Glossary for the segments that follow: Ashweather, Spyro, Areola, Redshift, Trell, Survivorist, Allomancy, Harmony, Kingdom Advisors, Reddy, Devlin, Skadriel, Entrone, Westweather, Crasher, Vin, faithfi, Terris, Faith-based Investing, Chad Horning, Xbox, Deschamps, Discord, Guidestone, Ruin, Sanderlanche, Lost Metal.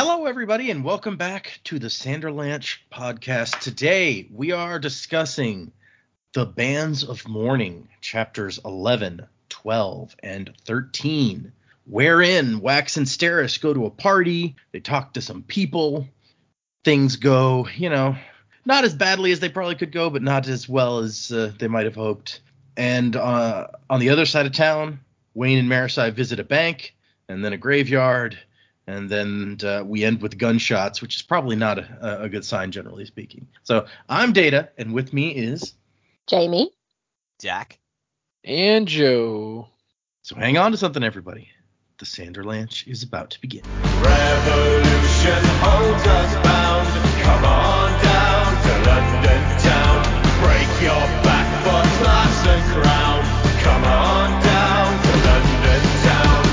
Hello, everybody, and welcome back to the Sanderlanche podcast. Today, we are discussing the Bands of Mourning, chapters 11, 12, and 13, wherein Wax and Steris go to a party, they talk to some people, things go, you know, not as badly as they probably could go, but not as well as they might have hoped. And on the other side of town, Wayne and Marasi visit a bank, and then a graveyard, and then we end with gunshots, which is probably not a good sign, generally speaking. So I'm Data, and with me is... Jamie. Jack. And Joe. So hang on to something, everybody. The Sanderlanche is about to begin. Revolution holds us bound. Come on down to London town. Break your back for class and crown. Come on down to London town.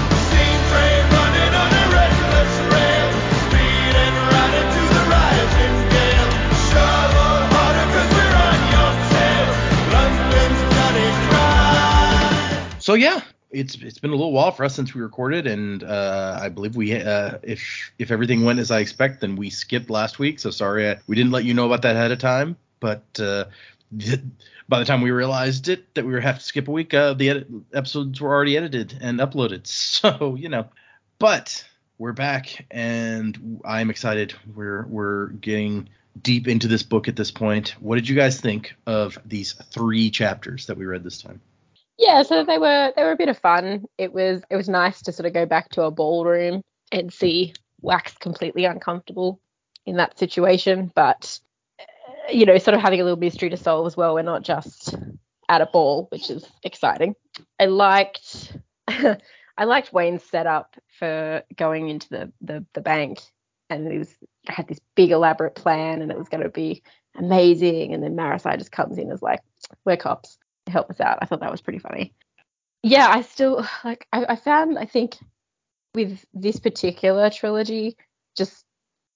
So yeah, it's been a little while for us since we recorded, and I believe we if everything went as I expect, then we skipped last week. So sorry, we didn't let you know about that ahead of time. But by the time we realized it that we were have to skip a week, the episodes were already edited and uploaded. So you know, but we're back, and I'm excited. We're getting deep into this book at this point. What did you guys think of these three chapters that we read this time? Yeah, so they were a bit of fun. It was nice to sort of go back to a ballroom and see Wax completely uncomfortable in that situation. But, you know, sort of having a little mystery to solve as well. We're not just at a ball, which is exciting. I liked Wayne's setup for going into the bank, and had this big elaborate plan, and it was going to be amazing. And then Marasi just comes in and is like, we're cops. Help us out. I thought that was pretty funny. Yeah, I still like. I think with this particular trilogy, just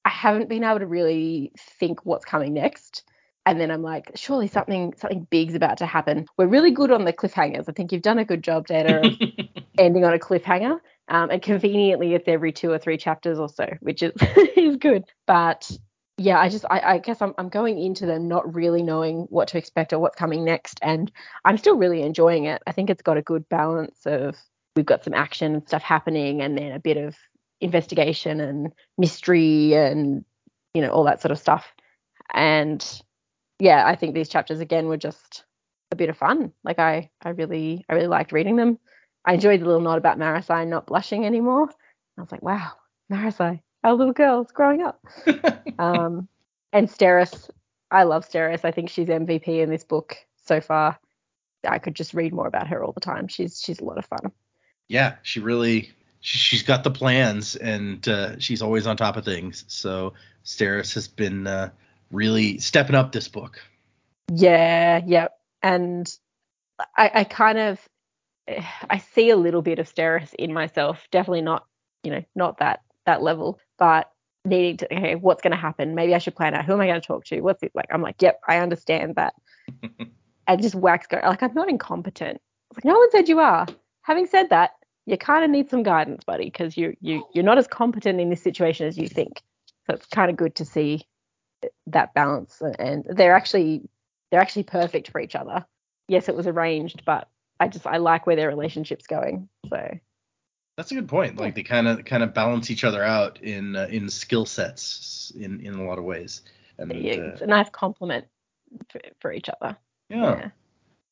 I haven't been able to really think what's coming next, and then I'm like, surely something big's about to happen. We're really good on the cliffhangers. I think you've done a good job, Data, of ending on a cliffhanger, and conveniently it's every 2 or 3 chapters or so, which is is good. But yeah, I guess I'm going into them not really knowing what to expect or what's coming next, and I'm still really enjoying it. I think it's got a good balance of we've got some action and stuff happening, and then a bit of investigation and mystery and, you know, all that sort of stuff. And yeah, I think these chapters again were just a bit of fun. Like I really liked reading them. I enjoyed the little nod about Marasi not blushing anymore. I was like, wow, Marasi. Our little girl's growing up. And Steris, I love Steris. I think she's MVP in this book so far. I could just read more about her all the time. She's a lot of fun. Yeah, she's got the plans, and she's always on top of things. So Steris has been really stepping up this book. Yeah. And I see a little bit of Steris in myself. Definitely not, you know, not that level, but needing to, okay, what's going to happen? Maybe I should plan out, who am I going to talk to? What's it like? I'm like, yep, I understand that. And just Wax go, like, I'm not incompetent. Like, no one said you are. Having said that, you kind of need some guidance, buddy, because you're not as competent in this situation as you think. So it's kind of good to see that balance, and they're actually perfect for each other. Yes, it was arranged, but I like where their relationship's going. So that's a good point. Like, they kind of balance each other out in skill sets in a lot of ways. And it's a nice compliment for each other. Yeah.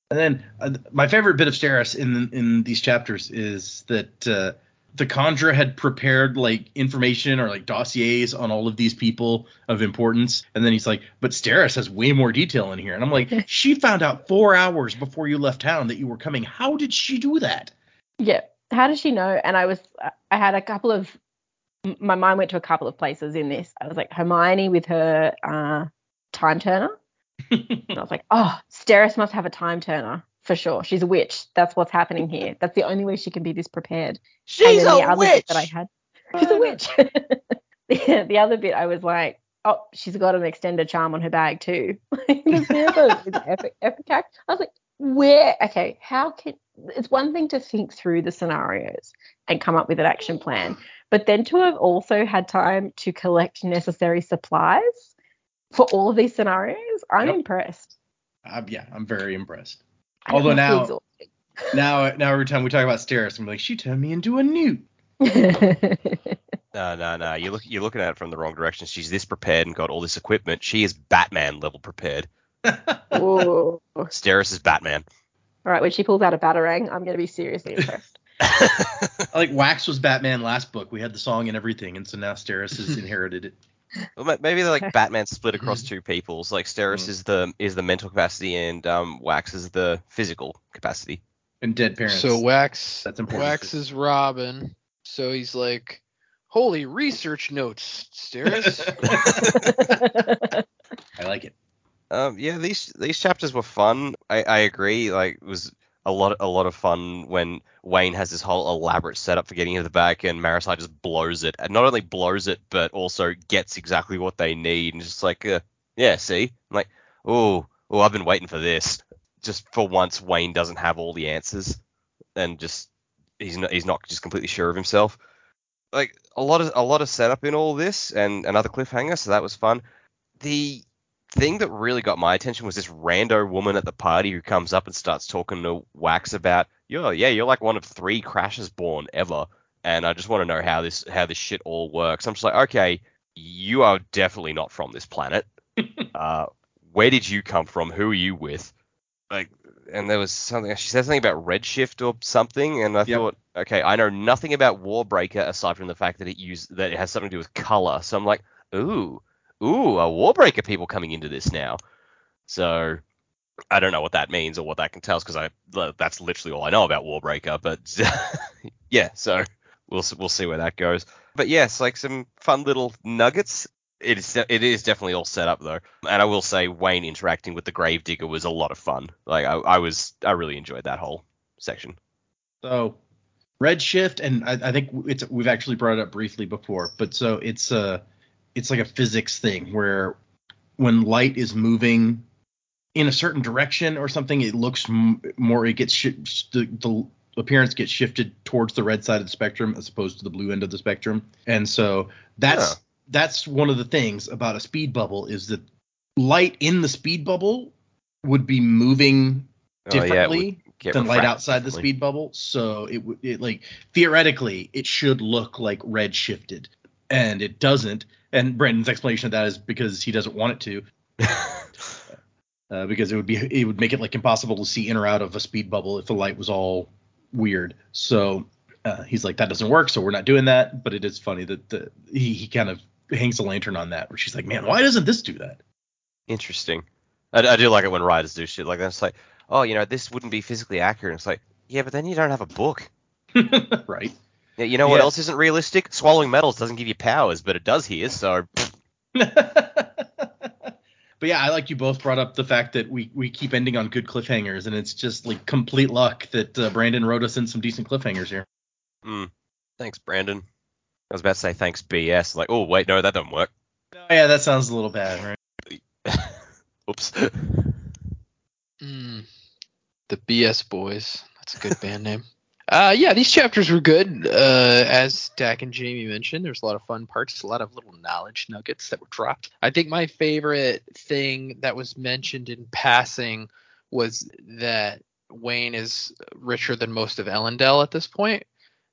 And then my favorite bit of Steris in these chapters is that the Conjurer had prepared like information or like dossiers on all of these people of importance, and then he's like, "But Steris has way more detail in here." And I'm like, "She found out 4 hours before you left town that you were coming. How did she do that?" Yeah. How does she know? And my mind went to a couple of places in this. I was like, Hermione with her time turner. And I was like, oh, Steris must have a time turner for sure. She's a witch. That's what's happening here. That's the only way she can be this prepared. She's a witch. She's a witch. The other bit I was like, oh, she's got an extended charm on her bag too. I was like, where? Okay, how can? It's one thing to think through the scenarios and come up with an action plan, but then to have also had time to collect necessary supplies for all of these scenarios, I'm impressed. Yeah, I'm very impressed. Although now every time we talk about Steris, I'm like, she turned me into a newt. No. You're looking at it from the wrong direction. She's this prepared and got all this equipment. She is Batman level prepared. Ooh. Steris is Batman. All right, when she pulls out a batarang, I'm going to be seriously impressed. Like Wax was Batman last book. We had the song and everything, and so now Steris has inherited it. Well, maybe they're like Batman split across two peoples. Like Steris is the mental capacity, and Wax is the physical capacity. And dead parents. So Wax is Robin. So he's like, holy research notes, Steris. I like it. Yeah, these chapters were fun. I agree. Like, it was a lot of fun when Wayne has this whole elaborate setup for getting into the back, and Marasi just blows it. And not only blows it, but also gets exactly what they need. And just like, see? I'm like, oh, I've been waiting for this. Just for once, Wayne doesn't have all the answers, and just he's not just completely sure of himself. Like a lot of setup in all this, and another cliffhanger. So that was fun. The thing that really got my attention was this rando woman at the party who comes up and starts talking to Wax about, you're like one of 3 Crashers born ever, and I just want to know how this shit all works. I'm just like, okay, you are definitely not from this planet. Where did you come from? Who are you with? Like, and there was something, she said something about Redshift or something, and I thought, okay, I know nothing about Warbreaker aside from the fact that it has something to do with color. So I'm like, ooh, a Warbreaker people coming into this now. So I don't know what that means or what that can tell us, because that's literally all I know about Warbreaker. But yeah, so we'll see where that goes. But yes, like some fun little nuggets. It is definitely all set up though, and I will say Wayne interacting with the Gravedigger was a lot of fun. Like I really enjoyed that whole section. So Redshift, and I think we've actually brought it up briefly before, but so it's like a physics thing where when light is moving in a certain direction or something, it looks more. It gets the appearance gets shifted towards the red side of the spectrum as opposed to the blue end of the spectrum, and so that's. Yeah. That's one of the things about a speed bubble, is that light in the speed bubble would be moving differently than light outside the speed bubble. So it like theoretically it should look like red shifted, and it doesn't. And Brandon's explanation of that is because he doesn't want it to, because it would make it like impossible to see in or out of a speed bubble if the light was all weird. So he's like, that doesn't work, so we're not doing that. But it is funny that he kind of hangs a lantern on that, where she's like, man, why doesn't this do that? Interesting. I do like it when writers do shit like that. It's like, oh, this wouldn't be physically accurate. It's like, yeah, but then you don't have a book. Right. Yeah, what else isn't realistic? Swallowing metals doesn't give you powers, but it does here, so... But yeah, I like you both brought up the fact that we keep ending on good cliffhangers, and it's just like complete luck that Brandon wrote us in some decent cliffhangers here. Thanks, Brandon. I was about to say thanks, BS. Like, oh, wait, no, that doesn't work. Oh, yeah, that sounds a little bad, right? Oops. The BS Boys. That's a good band name. Yeah, these chapters were good. As Dak and Jamie mentioned, there's a lot of fun parts, a lot of little knowledge nuggets that were dropped. I think my favorite thing that was mentioned in passing was that Wayne is richer than most of Elendel at this point.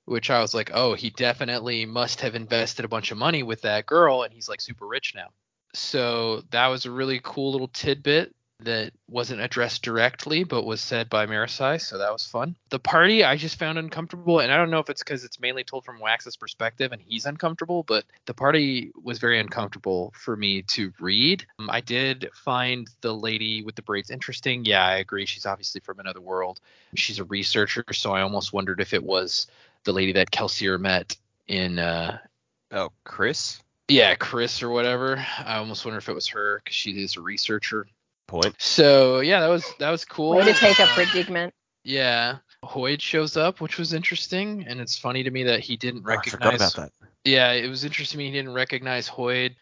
Which I was like, oh, he definitely must have invested a bunch of money with that girl, and he's like super rich now. So that was a really cool little tidbit that wasn't addressed directly, but was said by Marasi, so that was fun. The party I just found uncomfortable, and I don't know if it's because it's mainly told from Wax's perspective and he's uncomfortable, but the party was very uncomfortable for me to read. I did find the lady with the braids interesting. Yeah, I agree. She's obviously from another world. She's a researcher, so I almost wondered if it was the lady that Kelsier met in... Khriss? Yeah, Khriss or whatever. I almost wonder if it was her, because she is a researcher. Point. So, yeah, that was cool. Way to take up predicament. Yeah. Hoid shows up, which was interesting, and it's funny to me that he didn't recognize... I forgot about that. Yeah, it was interesting to me he didn't recognize Hoid.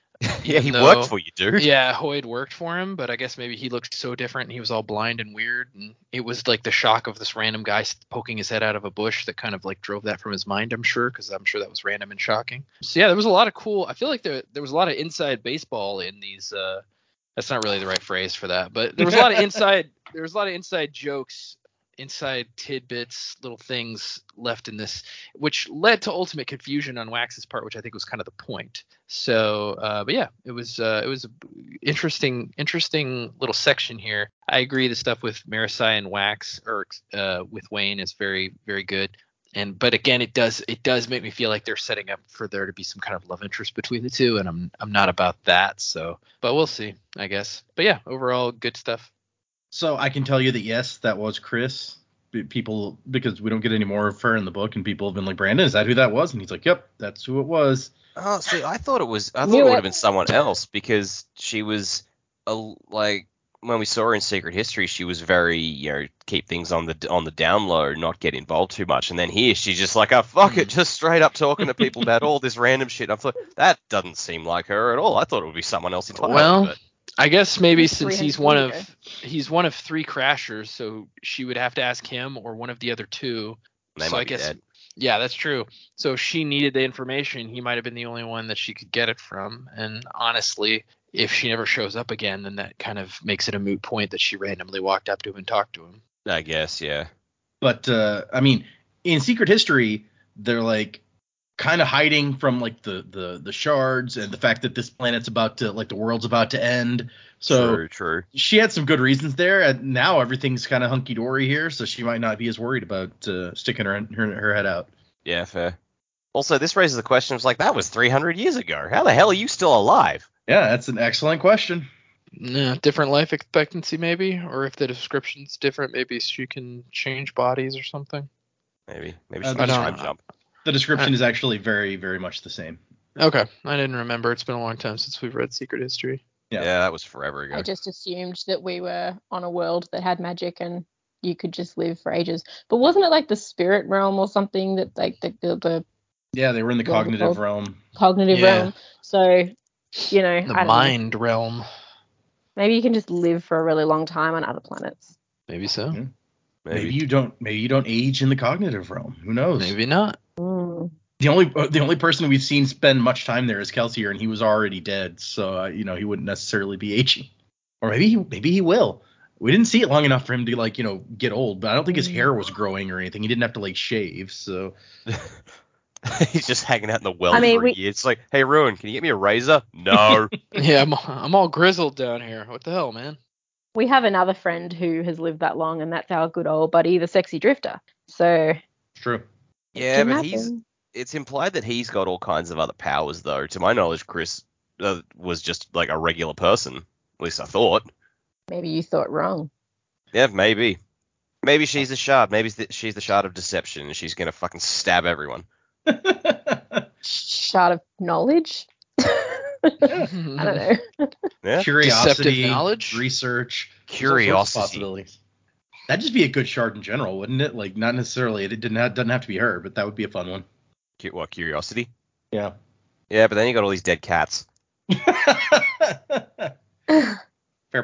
Yeah, he worked for you, dude. Yeah, Hoid worked for him, but I guess maybe he looked so different and he was all blind and weird, and it was like the shock of this random guy poking his head out of a bush that kind of like drove that from his mind, I'm sure that was random and shocking. So yeah, there was a lot of cool, I feel like there was a lot of inside baseball in these, that's not really the right phrase for that, but there was a lot of inside, there was a lot of inside jokes, inside tidbits, little things left in this, which led to ultimate confusion on Wax's part, which I think was kind of the point. So but yeah, it was an interesting little section here. I agree, the stuff with Marasi and Wax or with Wayne is very, very good. And but again, it does make me feel like they're setting up for there to be some kind of love interest between the two, and I'm not about that. So, but we'll see, I guess. But yeah, overall good stuff. So I can tell you that, yes, that was Khriss. People, because we don't get any more of her in the book, and people have been like, Brandon, is that who that was? And he's like, yep, that's who it was. Oh, see, I thought it would have been someone else, because she was, like, when we saw her in Secret History, she was very, keep things on the down low, not get involved too much. And then here, she's just like, oh, fuck it, just straight up talking to people about all this random shit. I thought, that doesn't seem like her at all. I thought it would be someone else entirely. Well, but I guess maybe since he's one of three Crashers, so she would have to ask him or one of the other two. They so might I be guess dead. Yeah, that's true. So if she needed the information, he might have been the only one that she could get it from. And honestly, if she never shows up again, then that kind of makes it a moot point that she randomly walked up to him and talked to him. I guess, yeah. But I mean, in Secret History, they're like kind of hiding from like the shards and the fact that this planet's about to, like, the world's about to end. So true. She had some good reasons there, and now everything's kind of hunky dory here, so she might not be as worried about sticking her head out. Yeah, fair. Also, this raises the question of, like, that was 300 years ago. How the hell are you still alive? Yeah, that's an excellent question. Yeah, different life expectancy maybe, or if the description's different, maybe she can change bodies or something. Maybe she can time jump. The description is actually very, very much the same. Okay. I didn't remember. It's been a long time since we've read Secret History. Yeah, that was forever ago. I just assumed that we were on a world that had magic and you could just live for ages. But wasn't it like the spirit realm or something that like the yeah, they were in the cognitive realm. Cognitive realm. So, you know. The mind realm. Maybe you can just live for a really long time on other planets. Maybe so. Yeah. Maybe you don't age in the cognitive realm. Who knows? Maybe not. The only person we've seen spend much time there is Kelsier, and he was already dead, so he wouldn't necessarily be aging. Or maybe he will. We didn't see it long enough for him to get old, but I don't think his hair was growing or anything. He didn't have to shave, so he's just hanging out in the well for years. It's like, hey, Ruin, can you get me a razor? No. Yeah, I'm all grizzled down here. What the hell, man? We have another friend who has lived that long, and that's our good old buddy, the Sexy Drifter. So true. Yeah, but it's implied that he's got all kinds of other powers, though. To my knowledge, Khriss was just like a regular person. At least I thought. Maybe you thought wrong. Yeah, maybe. Maybe she's a shard. Maybe she's the shard of deception, and she's gonna fucking stab everyone. Shard of knowledge. I don't know. Yeah. Curiosity, knowledge, research, curiosity. That'd just be a good shard in general, wouldn't it? Like, not necessarily. It doesn't have to be her, but that would be a fun one. What, curiosity? Yeah. Yeah, but then you got all these dead cats. Fair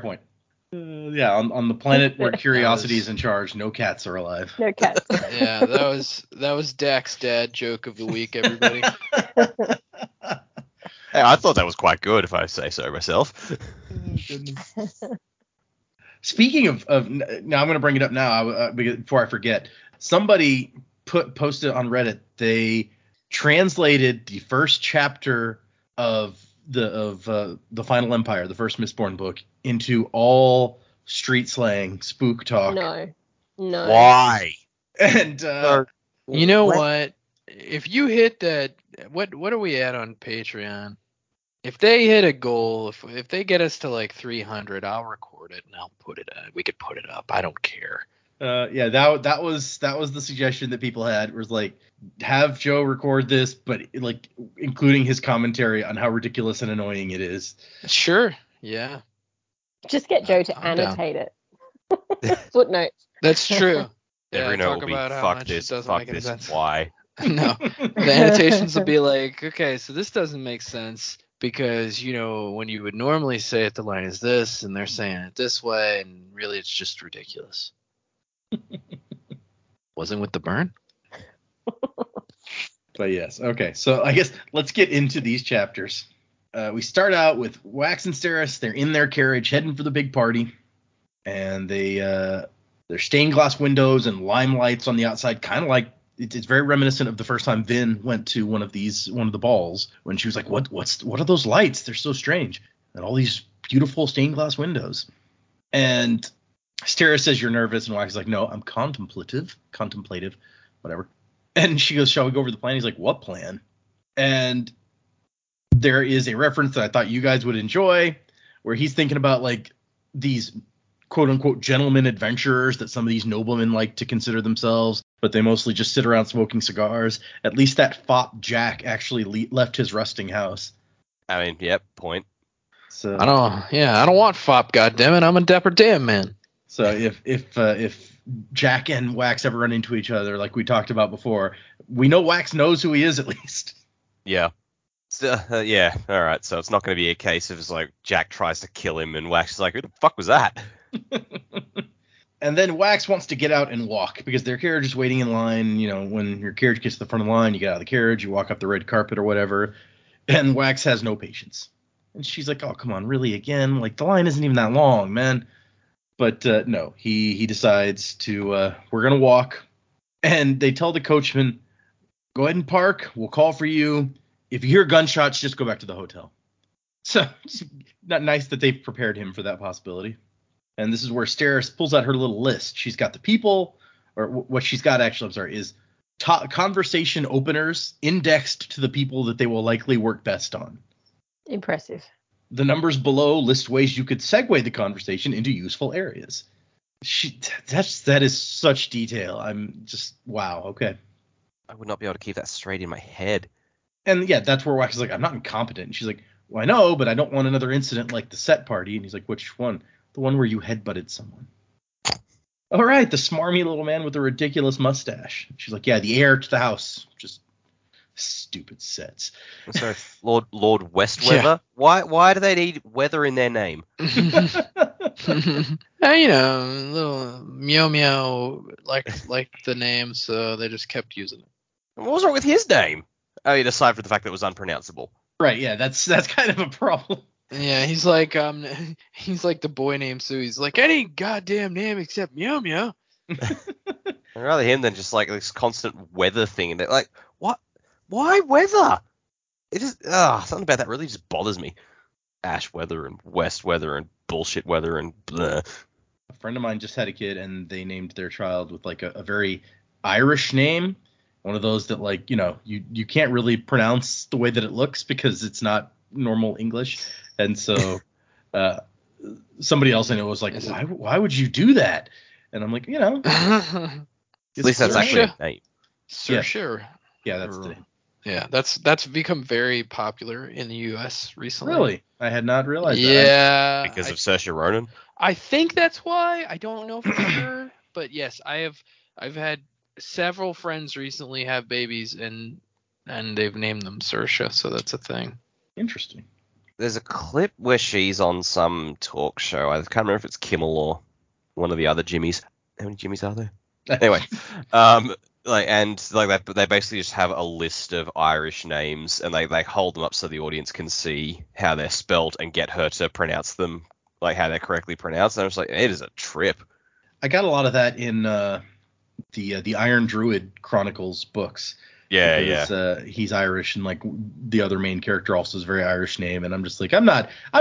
point. Yeah, on the planet where curiosity is in charge, no cats are alive. No cats. Yeah, that was Dak's dad joke of the week, everybody. Hey, I thought that was quite good, if I say so myself. Oh, goodness. Speaking of now, I'm going to bring it up now before I forget. Somebody posted on Reddit. They translated the first chapter of the Final Empire, the first Mistborn book, into all street slang, spook talk. No. Why? And you know what? If you hit that, what are we at on Patreon? If they hit a goal, if they get us to 300, I'll record it and I'll put it. We could put it up. I don't care. Yeah, that was the suggestion that people had, was have Joe record this, but including his commentary on how ridiculous and annoying it is. Sure. Yeah. Just get Joe to annotate it. Footnotes. That's true. Yeah, every note will be fuck this. Why? No, the annotations will be like, okay, so this doesn't make sense. Because, you know, when you would normally say it, the line is this, and they're saying it this way, and really it's just ridiculous. Wasn't with the burn? But yes, okay. So I guess let's get into these chapters. We start out with Wax and Steris. They're in their carriage heading for the big party. And their stained glass windows and limelights on the outside, kind of like it's very reminiscent of the first time Vin went to one of the balls when she was like, what are those lights? They're so strange. And all these beautiful stained glass windows. And Steris says, you're nervous. And Wax is like, no, I'm contemplative, whatever. And she goes, shall we go over the plan? He's like, what plan? And there is a reference that I thought you guys would enjoy where he's thinking about like these quote unquote gentlemen adventurers that some of these noblemen like to consider themselves, but they mostly just sit around smoking cigars. At least that fop Jack actually left his rusting house. I mean, yep, point. So I don't want fop, goddammit. I'm a dapper damn man. So if Jack and Wax ever run into each other, like we talked about before, we know Wax knows who he is at least. Yeah. So, all right. So it's not going to be a case of it's like Jack tries to kill him and Wax is like, who the fuck was that? And then Wax wants to get out and walk because their carriage is waiting in line. You know, when your carriage gets to the front of the line, you get out of the carriage, you walk up the red carpet or whatever. And Wax has no patience. And she's like, oh, come on, really again? Like the line isn't even that long, man. But no, he decides to we're going to walk. And they tell the coachman, go ahead and park. We'll call for you. If you hear gunshots, just go back to the hotel. So it's not nice that they've prepared him for that possibility. And this is where Steris pulls out her little list. She's got the people, or what she's got actually, I'm sorry, is conversation openers indexed to the people that they will likely work best on. Impressive. The numbers below list ways you could segue the conversation into useful areas. That is such detail. I'm just, wow, okay. I would not be able to keep that straight in my head. And yeah, that's where Wax is like, I'm not incompetent. And she's like, well, I know, but I don't want another incident like the set party. And he's like, which one? The one where you headbutted someone. All right, the smarmy little man with a ridiculous mustache. She's like, yeah, the heir to the house. Just stupid sets. I'm sorry, Lord Westweather. Yeah. Why do they need weather in their name? You know, little meow meow like the name, so they just kept using it. What was wrong with his name? I mean, aside from the fact that it was unpronounceable. Right, yeah, that's kind of a problem. Yeah, he's like the boy named Sue. He's like any goddamn name except meow meow. I'd rather him than just like this constant weather thing. And like, what? Why weather? It just something about that really just bothers me. Ash weather and west weather and bullshit weather and blah. A friend of mine just had a kid and they named their child with like a very Irish name. One of those that like, you know, you can't really pronounce the way that it looks because it's not normal English. And so somebody else I know was like, why would you do that? And I'm like, you know. At least that's actually a name. Yeah. Sure. Yeah, that's the name. Yeah, that's become very popular in the U.S. recently. Really? I had not realized that. Yeah. Because of Saoirse Ronan? I think that's why. I don't know for sure. But yes, I've had several friends recently have babies and they've named them Saoirse, so that's a thing. Interesting. There's a clip where she's on some talk show. I can't remember if it's Kimmel or one of the other Jimmys. How many Jimmys are there? Anyway, they basically just have a list of Irish names and they hold them up so the audience can see how they're spelled and get her to pronounce them like how they're correctly pronounced. And I was like, it is a trip. I got a lot of that in the Iron Druid Chronicles books. Yeah, because, he's Irish, and like the other main character also is a very Irish name, and I'm just like, I'm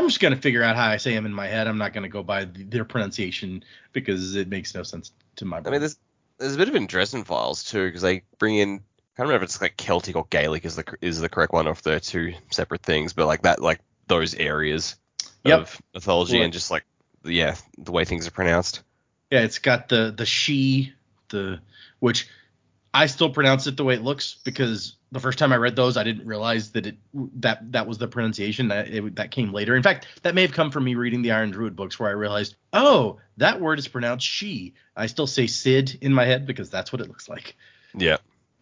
just gonna figure out how I say him in my head. I'm not gonna go by their pronunciation because it makes no sense to my brain. I mean, there's a bit of in Dresden Files too, because they bring in, I don't remember if it's like Celtic or Gaelic is the correct one, or if they're two separate things, but like that, like those areas of mythology and just like the way things are pronounced. Yeah, it's got which. I still pronounce it the way it looks because the first time I read those, I didn't realize that that was the pronunciation that came later. In fact, that may have come from me reading the Iron Druid books where I realized, oh, that word is pronounced she. I still say Sid in my head because that's what it looks like. Yeah.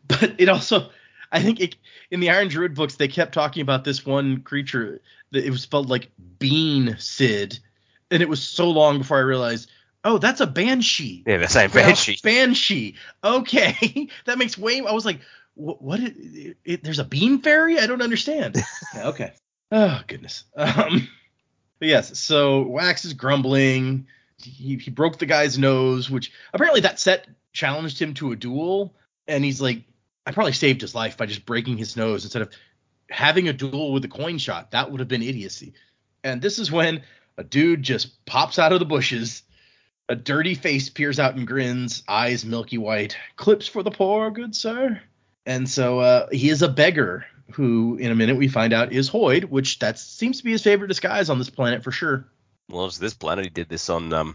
But it also, I think in the Iron Druid books, they kept talking about this one creature that it was spelled like Bean Sid. And it was so long before I realized, oh, that's a Banshee. Yeah, that's a Banshee. Banshee. Okay. That makes way – I was like, what is it? There's a Bean Fairy? I don't understand. Yeah, okay. Oh, goodness. But yes, so Wax is grumbling. He broke the guy's nose, which apparently that set challenged him to a duel. And he's like, I probably saved his life by just breaking his nose instead of having a duel with a coin shot. That would have been idiocy. And this is when a dude just pops out of the bushes. A dirty face peers out and grins, eyes milky white. Clips for the poor, good sir. And so he is a beggar who, in a minute, we find out is Hoid, which that seems to be his favorite disguise on this planet for sure. Loves this planet. He did this on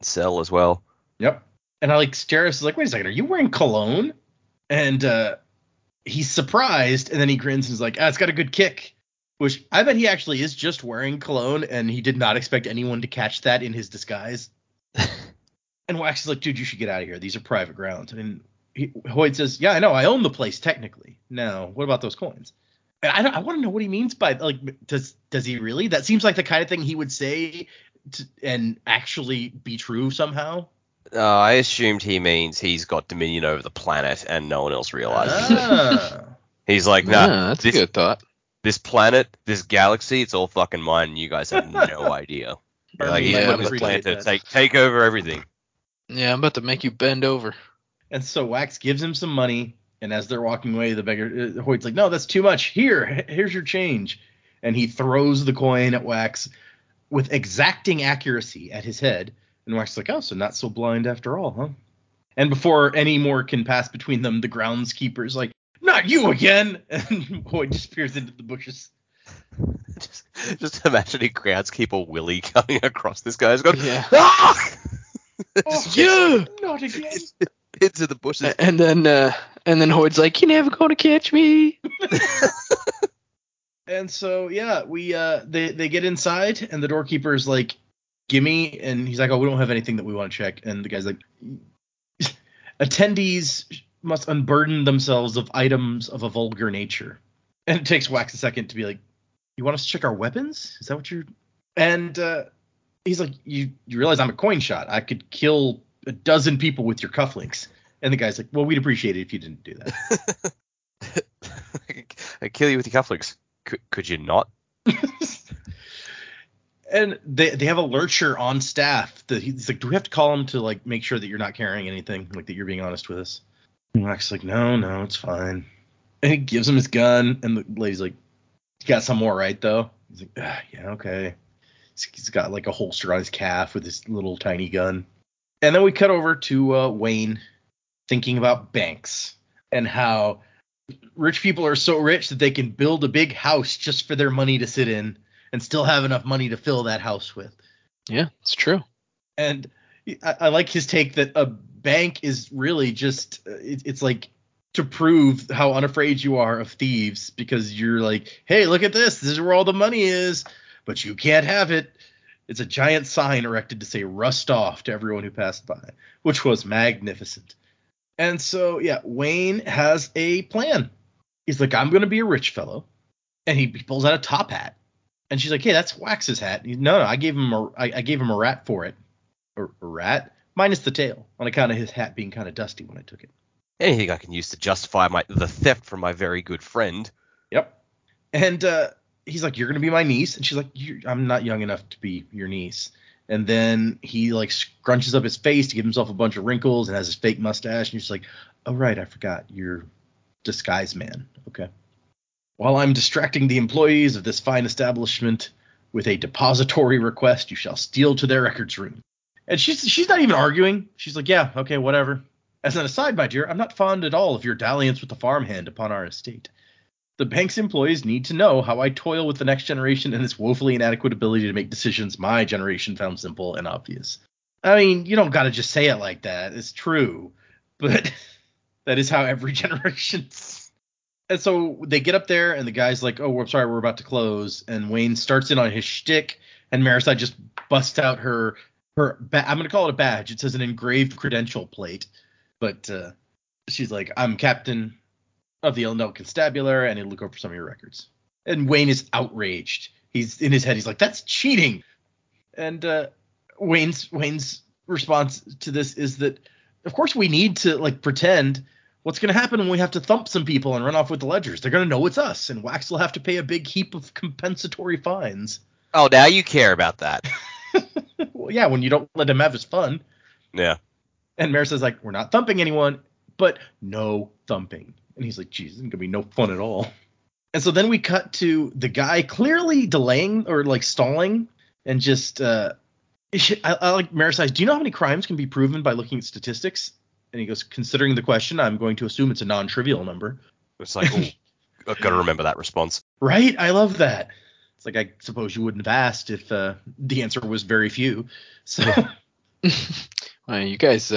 Cell as well. Yep. And I like Steris is like, wait a second, are you wearing cologne? And he's surprised, and then he grins and is like, it's got a good kick. Which I bet he actually is just wearing cologne, and he did not expect anyone to catch that in his disguise. And Wax is like, dude, you should get out of here. These are private grounds. And Hoid says, yeah, I know. I own the place technically. Now, what about those coins? And I want to know what he means by, like, does he really? That seems like the kind of thing he would say and actually be true somehow. I assumed he means he's got dominion over the planet and no one else realizes it. He's like, nah, yeah, that's a good thought. This planet, this galaxy, it's all fucking mine. And you guys have no idea. Like, he's put this planet to take over everything. Yeah, I'm about to make you bend over. And so Wax gives him some money, and as they're walking away, the beggar, Hoid's like, no, that's too much. Here's your change. And he throws the coin at Wax with exacting accuracy at his head. And Wax's like, oh, so not so blind after all, huh? And before any more can pass between them, the groundskeeper's like, not you again! And Hoid just peers into the bushes. Just imagine a groundskeeper Willie coming across this guy. He's going, yeah. Ah! Oh, yeah! Not again! Into the bushes. And then Hoid's like, you're never going to catch me! And so, yeah, we they get inside, and the doorkeeper's like, gimme, and he's like, oh, we don't have anything that we want to check. And the guy's like, attendees must unburden themselves of items of a vulgar nature. And it takes Wax a second to be like, you want us to check our weapons? Is that what you're... And he's like, you realize I'm a coin shot. I could kill a dozen people with your cufflinks. And the guy's like, well, we'd appreciate it if you didn't do that. I kill you with your cufflinks. Could you not? And they have a lurcher on staff. He's like, do we have to call him to, like, make sure that you're not carrying anything, like that you're being honest with us? And Wax's like, no, it's fine. And he gives him his gun, and the lady's like, you got some more, right, though? He's like, yeah, okay. He's got, like, a holster on his calf with his little tiny gun. And then we cut over to Wayne thinking about banks and how rich people are so rich that they can build a big house just for their money to sit in. And still have enough money to fill that house with. Yeah, it's true. And I like his take that a bank is really just, it's like to prove how unafraid you are of thieves. Because you're like, hey, look at this. This is where all the money is. But you can't have it. It's a giant sign erected to say rust off to everyone who passed by. Which was magnificent. And so, yeah, Wayne has a plan. He's like, I'm going to be a rich fellow. And he pulls out a top hat. And she's like, hey, that's Wax's hat. No, I gave him a rat for it. A rat? Minus the tail, on account of his hat being kind of dusty when I took it. Anything I can use to justify the theft from my very good friend. Yep. And he's like, you're going to be my niece. And she's like, I'm not young enough to be your niece. And then he, like, scrunches up his face to give himself a bunch of wrinkles and has his fake mustache. And she's like, oh, right, I forgot. You're disguise man. Okay. While I'm distracting the employees of this fine establishment with a depository request, you shall steal to their records room. And she's not even arguing. She's like, yeah, okay, whatever. As an aside, my dear, I'm not fond at all of your dalliance with the farmhand upon our estate. The bank's employees need to know how I toil with the next generation and its woefully inadequate ability to make decisions my generation found simple and obvious. I mean, you don't got to just say it like that. It's true. But that is how every generation. And so they get up there, and the guy's like, oh, I'm sorry, we're about to close. And Wayne starts in on his shtick, and Marasi just busts out her I'm going to call it a badge. It says an engraved credential plate. But she's like, I'm captain. of the Elendel Constabulary, and he'll look over some of your records. And Wayne is outraged. He's in his head. He's like, that's cheating. And Wayne's response to this is that, of course, we need to like pretend what's going to happen when we have to thump some people and run off with the ledgers. They're going to know it's us, and Wax will have to pay a big heap of compensatory fines. Oh, now you care about that. Well, yeah, when you don't let him have his fun. Yeah. And Marisa's like, we're not thumping anyone, but no thumping. And he's like, Jesus, it's going to be no fun at all. And so then we cut to the guy clearly delaying or like stalling and just I like Marasi. Do you know how many crimes can be proven by looking at statistics? And he goes, considering the question, I'm going to assume it's a non-trivial number. It's like, oh, I've got to remember that response. Right? I love that. It's like, I suppose you wouldn't have asked if the answer was very few. So well, you guys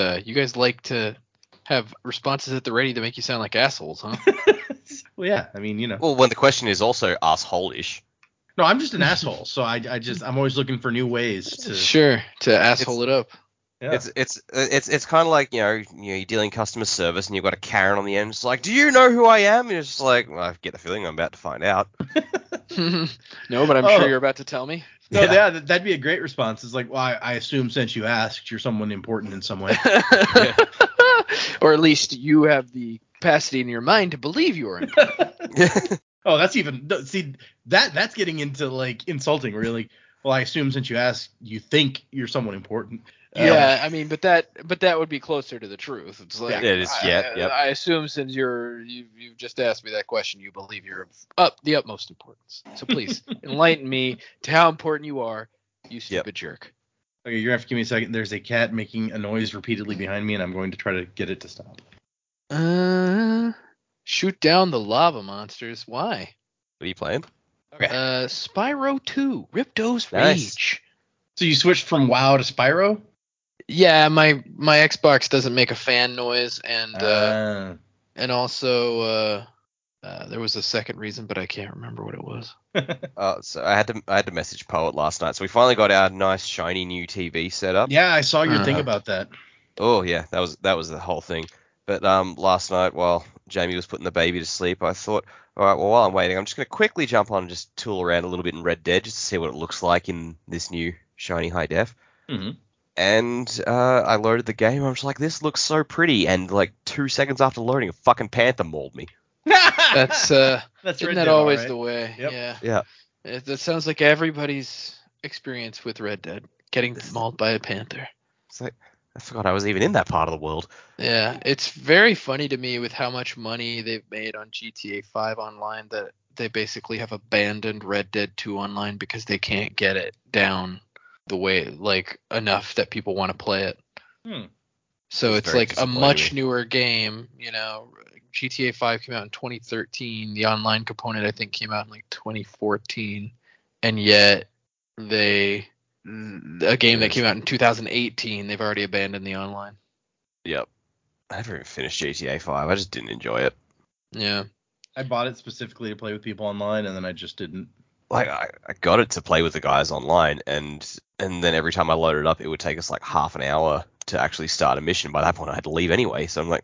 like to have responses at the ready to make you sound like assholes, huh? Well, yeah, I mean, you know. Well, when the question is also asshole-ish. No, I'm just an asshole, so I'm always looking for new ways to asshole it up. Yeah. It's kind of like, you know, you're dealing customer service and you've got a Karen on the end. It's like, do you know who I am? And you're just like, well, I get the feeling I'm about to find out. No, but I'm sure you're about to tell me. No, yeah, that'd be a great response. It's like, well, I assume since you asked, you're someone important in some way. Yeah. Or at least you have the capacity in your mind to believe you are important. Oh, that's even – see, that's getting into, like, insulting, really. Well, I assume since you asked, you think you're someone important. Yeah, I mean, but that would be closer to the truth. It's like, yeah, it is, yep. I assume since you've just asked me that question, you believe you're of the utmost importance. So please enlighten me to how important you are, you stupid jerk. Okay, you're going to have to give me a second. There's a cat making a noise repeatedly behind me, and I'm going to try to get it to stop. Shoot down the lava monsters. Why? What are you playing? Okay. Spyro 2, Ripto's Rage. So you switched from WoW to Spyro? Yeah, my Xbox doesn't make a fan noise, and also there was a second reason, but I can't remember what it was. So I had to message Poet last night. So we finally got our nice shiny new TV set up. Yeah, I saw your thing about that. Oh yeah, that was the whole thing. But last night while Jamie was putting the baby to sleep, I thought, all right, well, while I'm waiting, I'm just going to quickly jump on and just tool around a little bit in Red Dead just to see what it looks like in this new shiny high def. Mm-hmm. And I loaded the game. I was like, this looks so pretty. And like 2 seconds after loading, a fucking panther mauled me. That's isn't Red that Dead, always right? The way? Yep. Yeah. That sounds like everybody's experience with Red Dead, getting mauled by a panther. It's like, I forgot I was even in that part of the world. Yeah, it's very funny to me with how much money they've made on GTA 5 online that they basically have abandoned Red Dead 2 online because they can't get it down the way, like, enough that people want to play it. So it's like a much newer game, you know. GTA 5 came out in 2013. The online component, I think, came out in like 2014, and yet a game that came out in 2018, they've already abandoned the online. Yep. I never even finished GTA 5. I just didn't enjoy it. Yeah. I bought it specifically to play with people online, and then I just didn't. Like, I got it to play with the guys online, and then every time I loaded it up, it would take us like half an hour to actually start a mission. By that point, I had to leave anyway, so I'm like,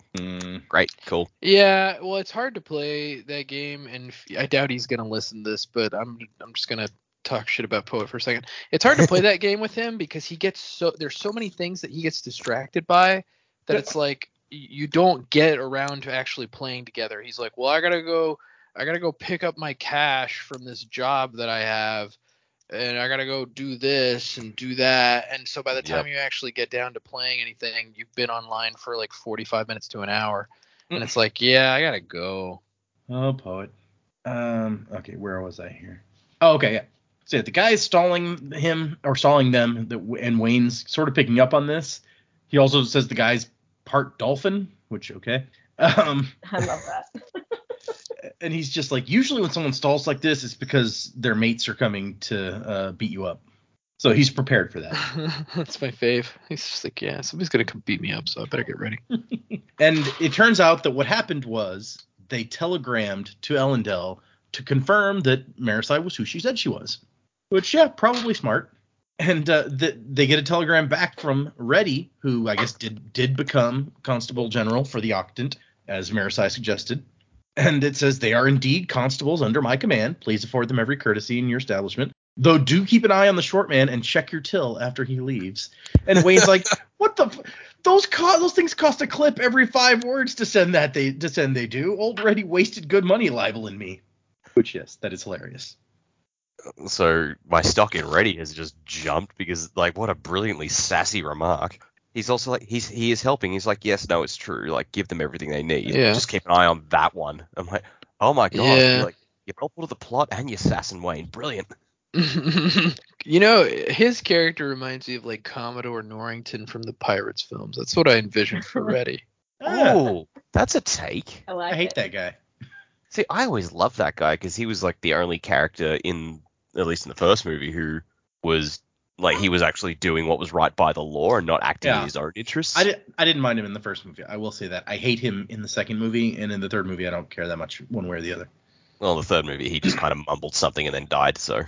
great, cool. Yeah, well, it's hard to play that game, and I doubt he's going to listen to this, but I'm just going to talk shit about Poet for a second. It's hard to play that game with him because he gets there's so many things that he gets distracted by that it's like you don't get around to actually playing together. He's like, well, I gotta go pick up my cash from this job that I have, and I gotta go do this and do that. And so by the time you actually get down to playing anything, you've been online for like 45 minutes to an hour, and it's like, yeah, I gotta go. Oh, Poet. Okay, where was I here? Oh, okay, yeah. So the guy is stalling them, and Wayne's sort of picking up on this. He also says the guy's part dolphin, which, okay. I love that. And he's just like, usually when someone stalls like this, it's because their mates are coming to beat you up. So he's prepared for that. That's my fave. He's just like, yeah, somebody's going to come beat me up, so I better get ready. And it turns out that what happened was they telegrammed to Elendel to confirm that Marasi was who she said she was. Which, yeah, probably smart. And they get a telegram back from Reddy, who I guess did become Constable General for the Octant, as Marasi suggested. And it says, they are indeed constables under my command. Please afford them every courtesy in your establishment. Though do keep an eye on the short man and check your till after he leaves. And Wayne's like, what the? Those things cost a clip every 5 words to send that they do. Already wasted good money libeling me. Which, yes, that is hilarious. So my stock in Reddy has just jumped because, like, what a brilliantly sassy remark. He's also like, he is helping. He's like, yes, no, it's true. Like, give them everything they need. Yeah. Just keep an eye on that one. I'm like, oh my god. Yeah. You're like, you're helpful to the plot and you're sassing Wayne. Brilliant. You know, his character reminds me of, like, Commodore Norrington from the Pirates films. That's what I envisioned for Reddy. Oh, that's a take. I hate that guy. See, I always loved that guy because he was, like, the only character in, at least in the first movie, who was, like, he was actually doing what was right by the law and not acting in his own interests. I didn't mind him in the first movie. I will say that. I hate him in the second movie, and in the third movie I don't care that much one way or the other. Well, the third movie, he just kind of mumbled something and then died, so...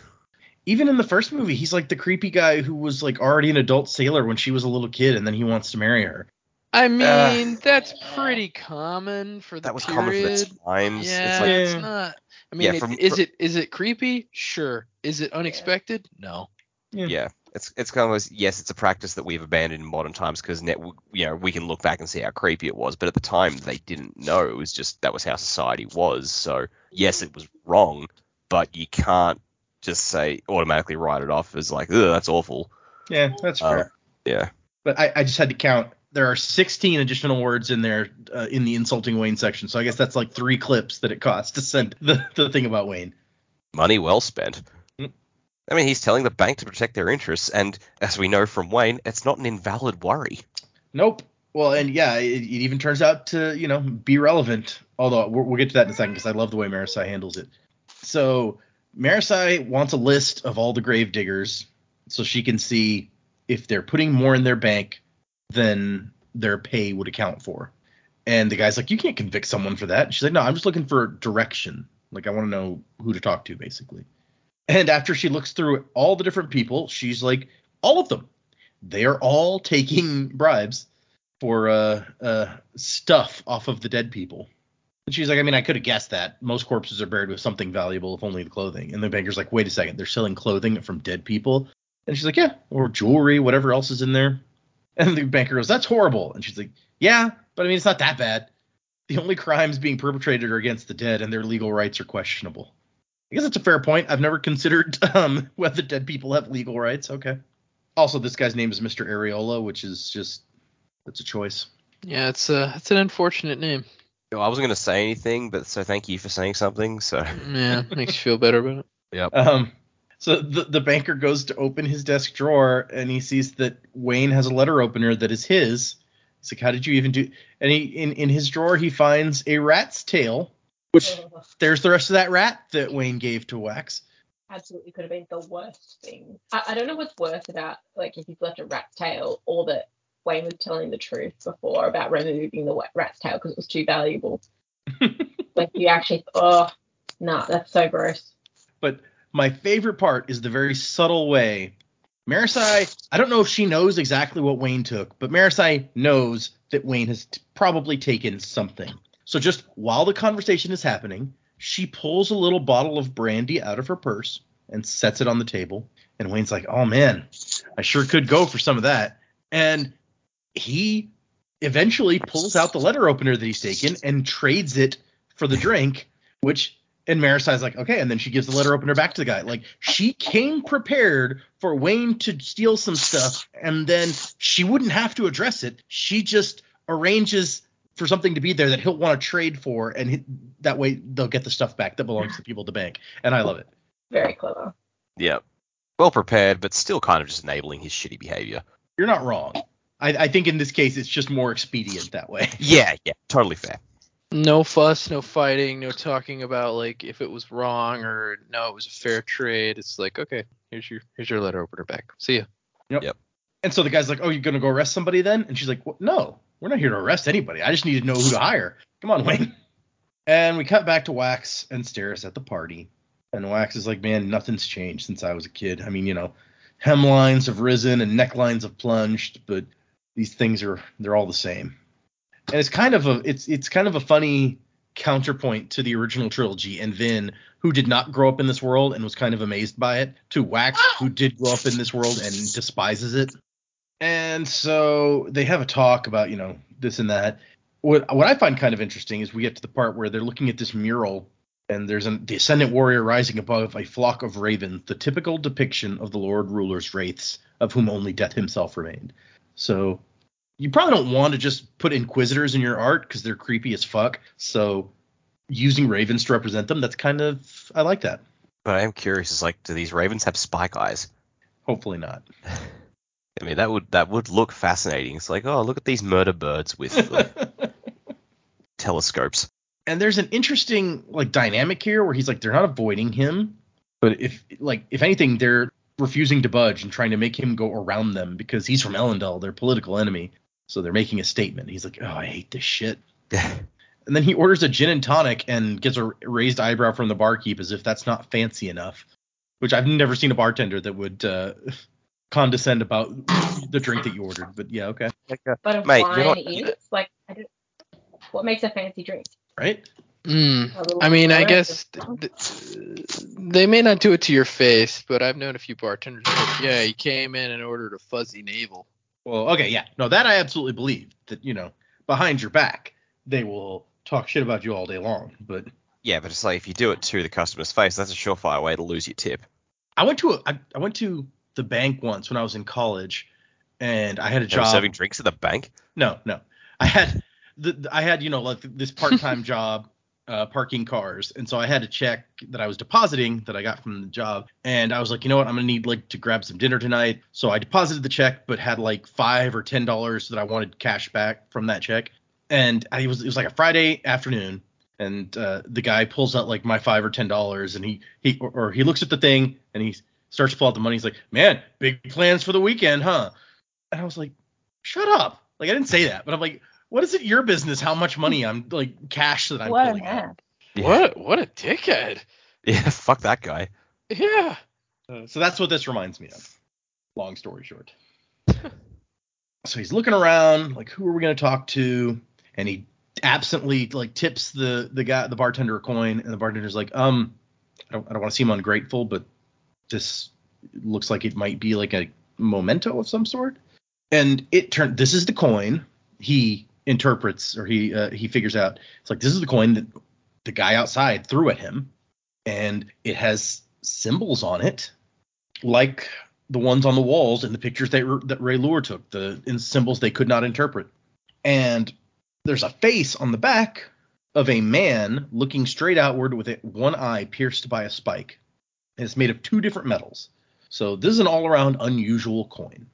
Even in the first movie, he's like the creepy guy who was like already an adult sailor when she was a little kid, and then he wants to marry her. I mean, that's pretty common for the period. That was common for the times. Yeah, it's like, not. I mean, is it creepy? Sure. Is it unexpected? No. Yeah. It's kind of, yes, it's a practice that we've abandoned in modern times because, you know, we can look back and see how creepy it was, but at the time they didn't know. It was just that was how society was. So yes, it was wrong, but you can't just say automatically write it off as like, ugh, that's awful. Yeah, that's fair. Yeah, but I just had to count. There are 16 additional words in there in the insulting Wayne section, so I guess that's like 3 clips that it costs to send the thing about Wayne. Money well spent. Mm-hmm. I mean, he's telling the bank to protect their interests, and as we know from Wayne, it's not an invalid worry. Nope. Well, and yeah, it even turns out to, you know, be relevant. Although we'll get to that in a second because I love the way Marasi handles it. So. Marasi wants a list of all the grave diggers so she can see if they're putting more in their bank than their pay would account for. And the guy's like, you can't convict someone for that. And she's like, no, I'm just looking for direction. Like, I want to know who to talk to, basically. And after she looks through all the different people, she's like, all of them. They are all taking bribes for stuff off of the dead people. And she's like, I mean, I could have guessed that. Most corpses are buried with something valuable, if only the clothing. And the banker's like, wait a second, they're selling clothing from dead people? And she's like, yeah, or jewelry, whatever else is in there. And the banker goes, that's horrible. And she's like, yeah, but I mean, it's not that bad. The only crimes being perpetrated are against the dead, and their legal rights are questionable. I guess that's a fair point. I've never considered whether dead people have legal rights. Okay. Also, this guy's name is Mr. Areola, which is just, that's a choice. Yeah, it's an unfortunate name. I wasn't going to say anything, but so thank you for saying something. So yeah, makes you feel better about it. Yep. So the banker goes to open his desk drawer, and he sees that Wayne has a letter opener that is his. He's like, how did you even do? And he in his drawer, he finds a rat's tail, which there's the rest of that rat that Wayne gave to Wax. Absolutely could have been the worst thing. I don't know what's worse about, like, if you've left a rat's tail or that Wayne was telling the truth before about removing the rat's tail because it was too valuable. Like, you actually, that's so gross. But my favorite part is the very subtle way. Marasi, I don't know if she knows exactly what Wayne took, but Marasi knows that Wayne has probably taken something. So just while the conversation is happening, she pulls a little bottle of brandy out of her purse and sets it on the table. And Wayne's like, oh, man, I sure could go for some of that. And he eventually pulls out the letter opener that he's taken and trades it for the drink, which, and Marasi's like, okay, and then she gives the letter opener back to the guy. Like, she came prepared for Wayne to steal some stuff, and then she wouldn't have to address it. She just arranges for something to be there that he'll want to trade for, and that way they'll get the stuff back that belongs to the people at the bank. And I love it. Very clever. Yeah. Well prepared, but still kind of just enabling his shitty behavior. You're not wrong. I think in this case it's just more expedient that way. Yeah, totally fair. No fuss, no fighting, no talking about, like, if it was wrong or no, it was a fair trade. It's like, okay, here's your letter opener back. See ya. Yep. And so the guy's like, oh, you're gonna go arrest somebody then? And she's like, well, no, we're not here to arrest anybody. I just need to know who to hire. Come on, Wayne. And we cut back to Wax and Steris at the party. And Wax is like, man, nothing's changed since I was a kid. I mean, you know, hemlines have risen and necklines have plunged, but these things they're all the same. And it's kind of a funny counterpoint to the original trilogy, and Vin, who did not grow up in this world and was kind of amazed by it, to Wax, who did grow up in this world and despises it. And so they have a talk about, you know, this and that. What I find kind of interesting is we get to the part where they're looking at this mural, and there's the Ascendant Warrior rising above a flock of ravens, the typical depiction of the Lord Ruler's wraiths, of whom only death himself remained. So you probably don't want to just put Inquisitors in your art because they're creepy as fuck. So using ravens to represent them, that's kind of, I like that. But I am curious, is like, do these ravens have spike eyes? Hopefully not. I mean, that would look fascinating. It's like, oh, look at these murder birds with telescopes. And there's an interesting like dynamic here where he's like, they're not avoiding him, but if anything, they're refusing to budge and trying to make him go around them because he's from Elendel, their political enemy. So they're making a statement. He's like, oh, I hate this shit. And then he orders a gin and tonic and gets a raised eyebrow from the barkeep as if that's not fancy enough, which I've never seen a bartender that would condescend about the drink that you ordered. But yeah, okay. But a mate, wine is like, what makes a fancy drink? Right? I mean, I guess they may not do it to your face, but I've known a few bartenders that, yeah, he came in and ordered a fuzzy navel. Well, okay, yeah. No, that I absolutely believe that, you know, behind your back, they will talk shit about you all day long. But yeah, but it's like if you do it to the customer's face, that's a surefire way to lose your tip. I went to the bank once when I was in college, and I had a job. Serving drinks at the bank? No. I had, you know, like this part-time job. Parking cars, and so I had a check that I was depositing that I got from the job, and I was like, you know what, I'm gonna need like to grab some dinner tonight. So I deposited the check, but had like $5 or $10 that I wanted cash back from that check. And it was like a Friday afternoon, and the guy pulls out like my $5 or $10, and he looks at the thing and he starts to pull out the money. He's like, man, big plans for the weekend, huh? And I was like, shut up. Like I didn't say that, but I'm like, what is it your business how much money I'm like cash that I'm pulling out? Yeah. What a dickhead. Yeah, fuck that guy. Yeah. So that's what this reminds me of. Long story short. So he's looking around, like, who are we gonna talk to? And he absently like tips the guy, the bartender, a coin, and the bartender's like, I don't want to seem ungrateful, but this looks like it might be like a memento of some sort. And this is the coin. He interprets, or he figures out, it's like, this is the coin that the guy outside threw at him, and it has symbols on it like the ones on the walls in the pictures that Ray Lure took, the symbols they could not interpret. And there's a face on the back of a man looking straight outward with one eye pierced by a spike, and it's made of two different metals. So this is an all-around unusual coin.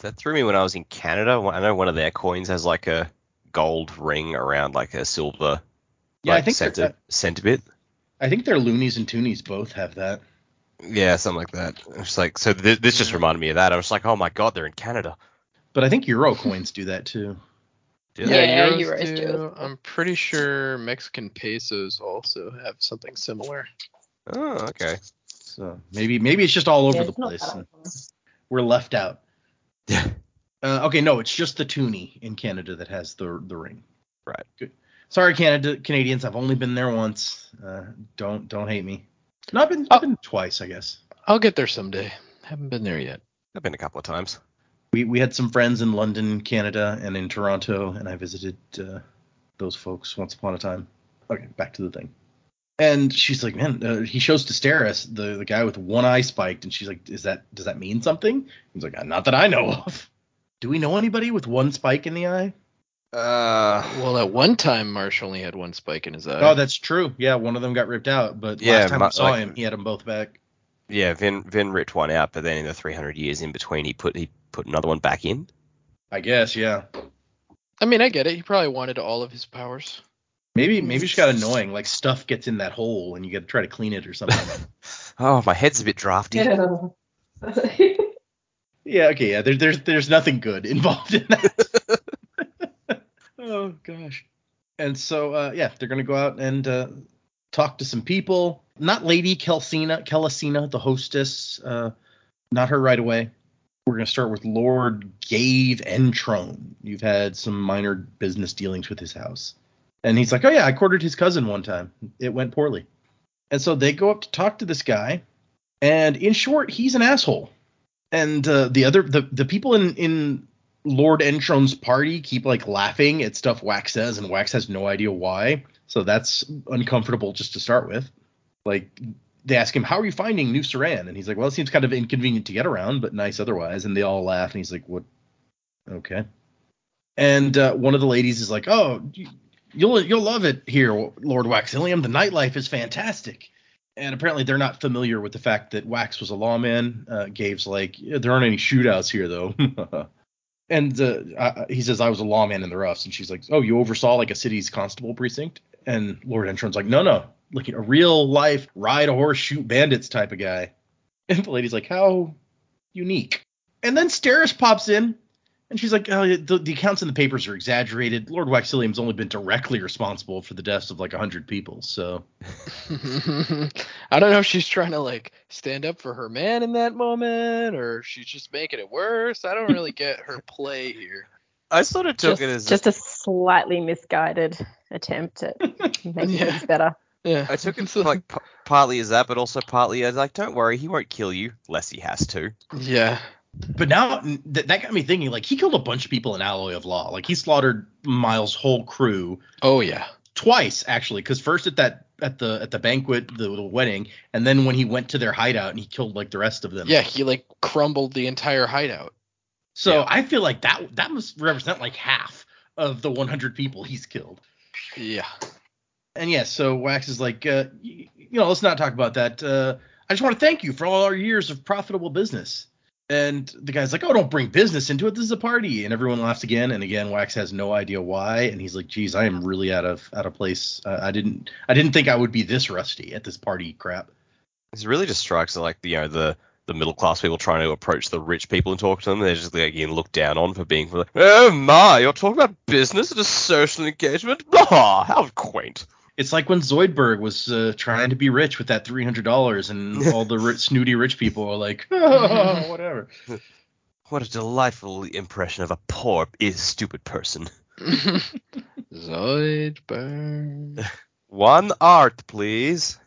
That threw me when I was in Canada. I know one of their coins has like a gold ring around like a silver, yeah, like, I think centibit. I think their loonies and toonies both have that. Yeah, something like that. It's like, so this just reminded me of that. I was like, oh my god, they're in Canada. But I think Euro coins do that too. Yeah, Euros do. I'm pretty sure Mexican pesos also have something similar. Oh, okay. So maybe it's just all over the place. We're left out. Yeah. Okay, no, it's just the toonie in Canada that has the ring. Right. Good. Sorry, Canadians, I've only been there once. Don't hate me. No, I've been twice, I guess. I'll get there someday. Haven't been there yet. I've been a couple of times. We had some friends in London, Canada, and in Toronto, and I visited those folks once upon a time. Okay, back to the thing. And she's like, man, he shows to Steris, the guy with one eye spiked. And she's like, does that mean something? He's like, not that I know of. Do we know anybody with one spike in the eye? Well, at one time, Marsh only had one spike in his eye. Oh, that's true. Yeah, one of them got ripped out. But yeah, last time I saw him, he had them both back. Yeah, Vin ripped one out. But then in the 300 years in between, he put another one back in. I guess, yeah. I mean, I get it. He probably wanted all of his powers. Maybe it's got annoying, like stuff gets in that hole and you got to try to clean it or something. Oh, my head's a bit drafty. Yeah, okay, yeah, there's nothing good involved in that. Oh, gosh. And so, yeah, they're going to go out and talk to some people. Not Lady Kelesina, the hostess, not her right away. We're going to start with Lord Gave Entrone. You've had some minor business dealings with his house. And he's like, oh, yeah, I quartered his cousin one time. It went poorly. And so they go up to talk to this guy. And in short, he's an asshole. And the people in Lord Entrone's party keep, like, laughing at stuff Wax says, and Wax has no idea why. So that's uncomfortable just to start with. Like, they ask him, how are you finding New Saran? And he's like, well, it seems kind of inconvenient to get around, but nice otherwise. And they all laugh, and he's like, what? Okay. And one of the ladies is like, oh, you'll love it here, Lord Waxillium. The nightlife is fantastic. And apparently they're not familiar with the fact that Wax was a lawman. Gabe's like, there aren't any shootouts here, though. And he says, I was a lawman in the roughs. And she's like, oh, you oversaw like a city's constable precinct? And Lord Entrone's like, no. Like a real life ride a horse, shoot bandits type of guy. And the lady's like, how unique. And then Steris pops in. And she's like, oh, the accounts in the papers are exaggerated. Lord Waxillium's only been directly responsible for the deaths of like 100 people, so. I don't know if she's trying to like stand up for her man in that moment, or she's just making it worse. I don't really get her play here. I sort of took it as just a slightly misguided attempt at making things better. Yeah. I took it like partly as that, but also partly as like, don't worry, he won't kill you, unless he has to. Yeah. But now that got me thinking, like, he killed a bunch of people in Alloy of Law. Like, he slaughtered Miles' whole crew. Oh, yeah. Twice, actually, because first at the banquet, the wedding, and then when he went to their hideout and he killed, like, the rest of them. Yeah, he, like, crumbled the entire hideout. So yeah. I feel like that must represent, like, half of the 100 people he's killed. Yeah. And, yeah, so Wax is like, let's not talk about that. I just want to thank you for all our years of profitable business. And the guy's like, oh, don't bring business into it. This is a party. And everyone laughs again. And again, Wax has no idea why. And he's like, geez, I am really out of place. I didn't think I would be this rusty at this party crap. This really just strikes like, you know, the middle class people trying to approach the rich people and talk to them. They're just like, you know, looked down on for being like, oh, my, you're talking about business and a social engagement? Blah, how quaint. It's like when Zoidberg was trying to be rich with that $300, and all the snooty rich people are like, oh, whatever. What a delightful impression of a poor, stupid person. Zoidberg. One art, please.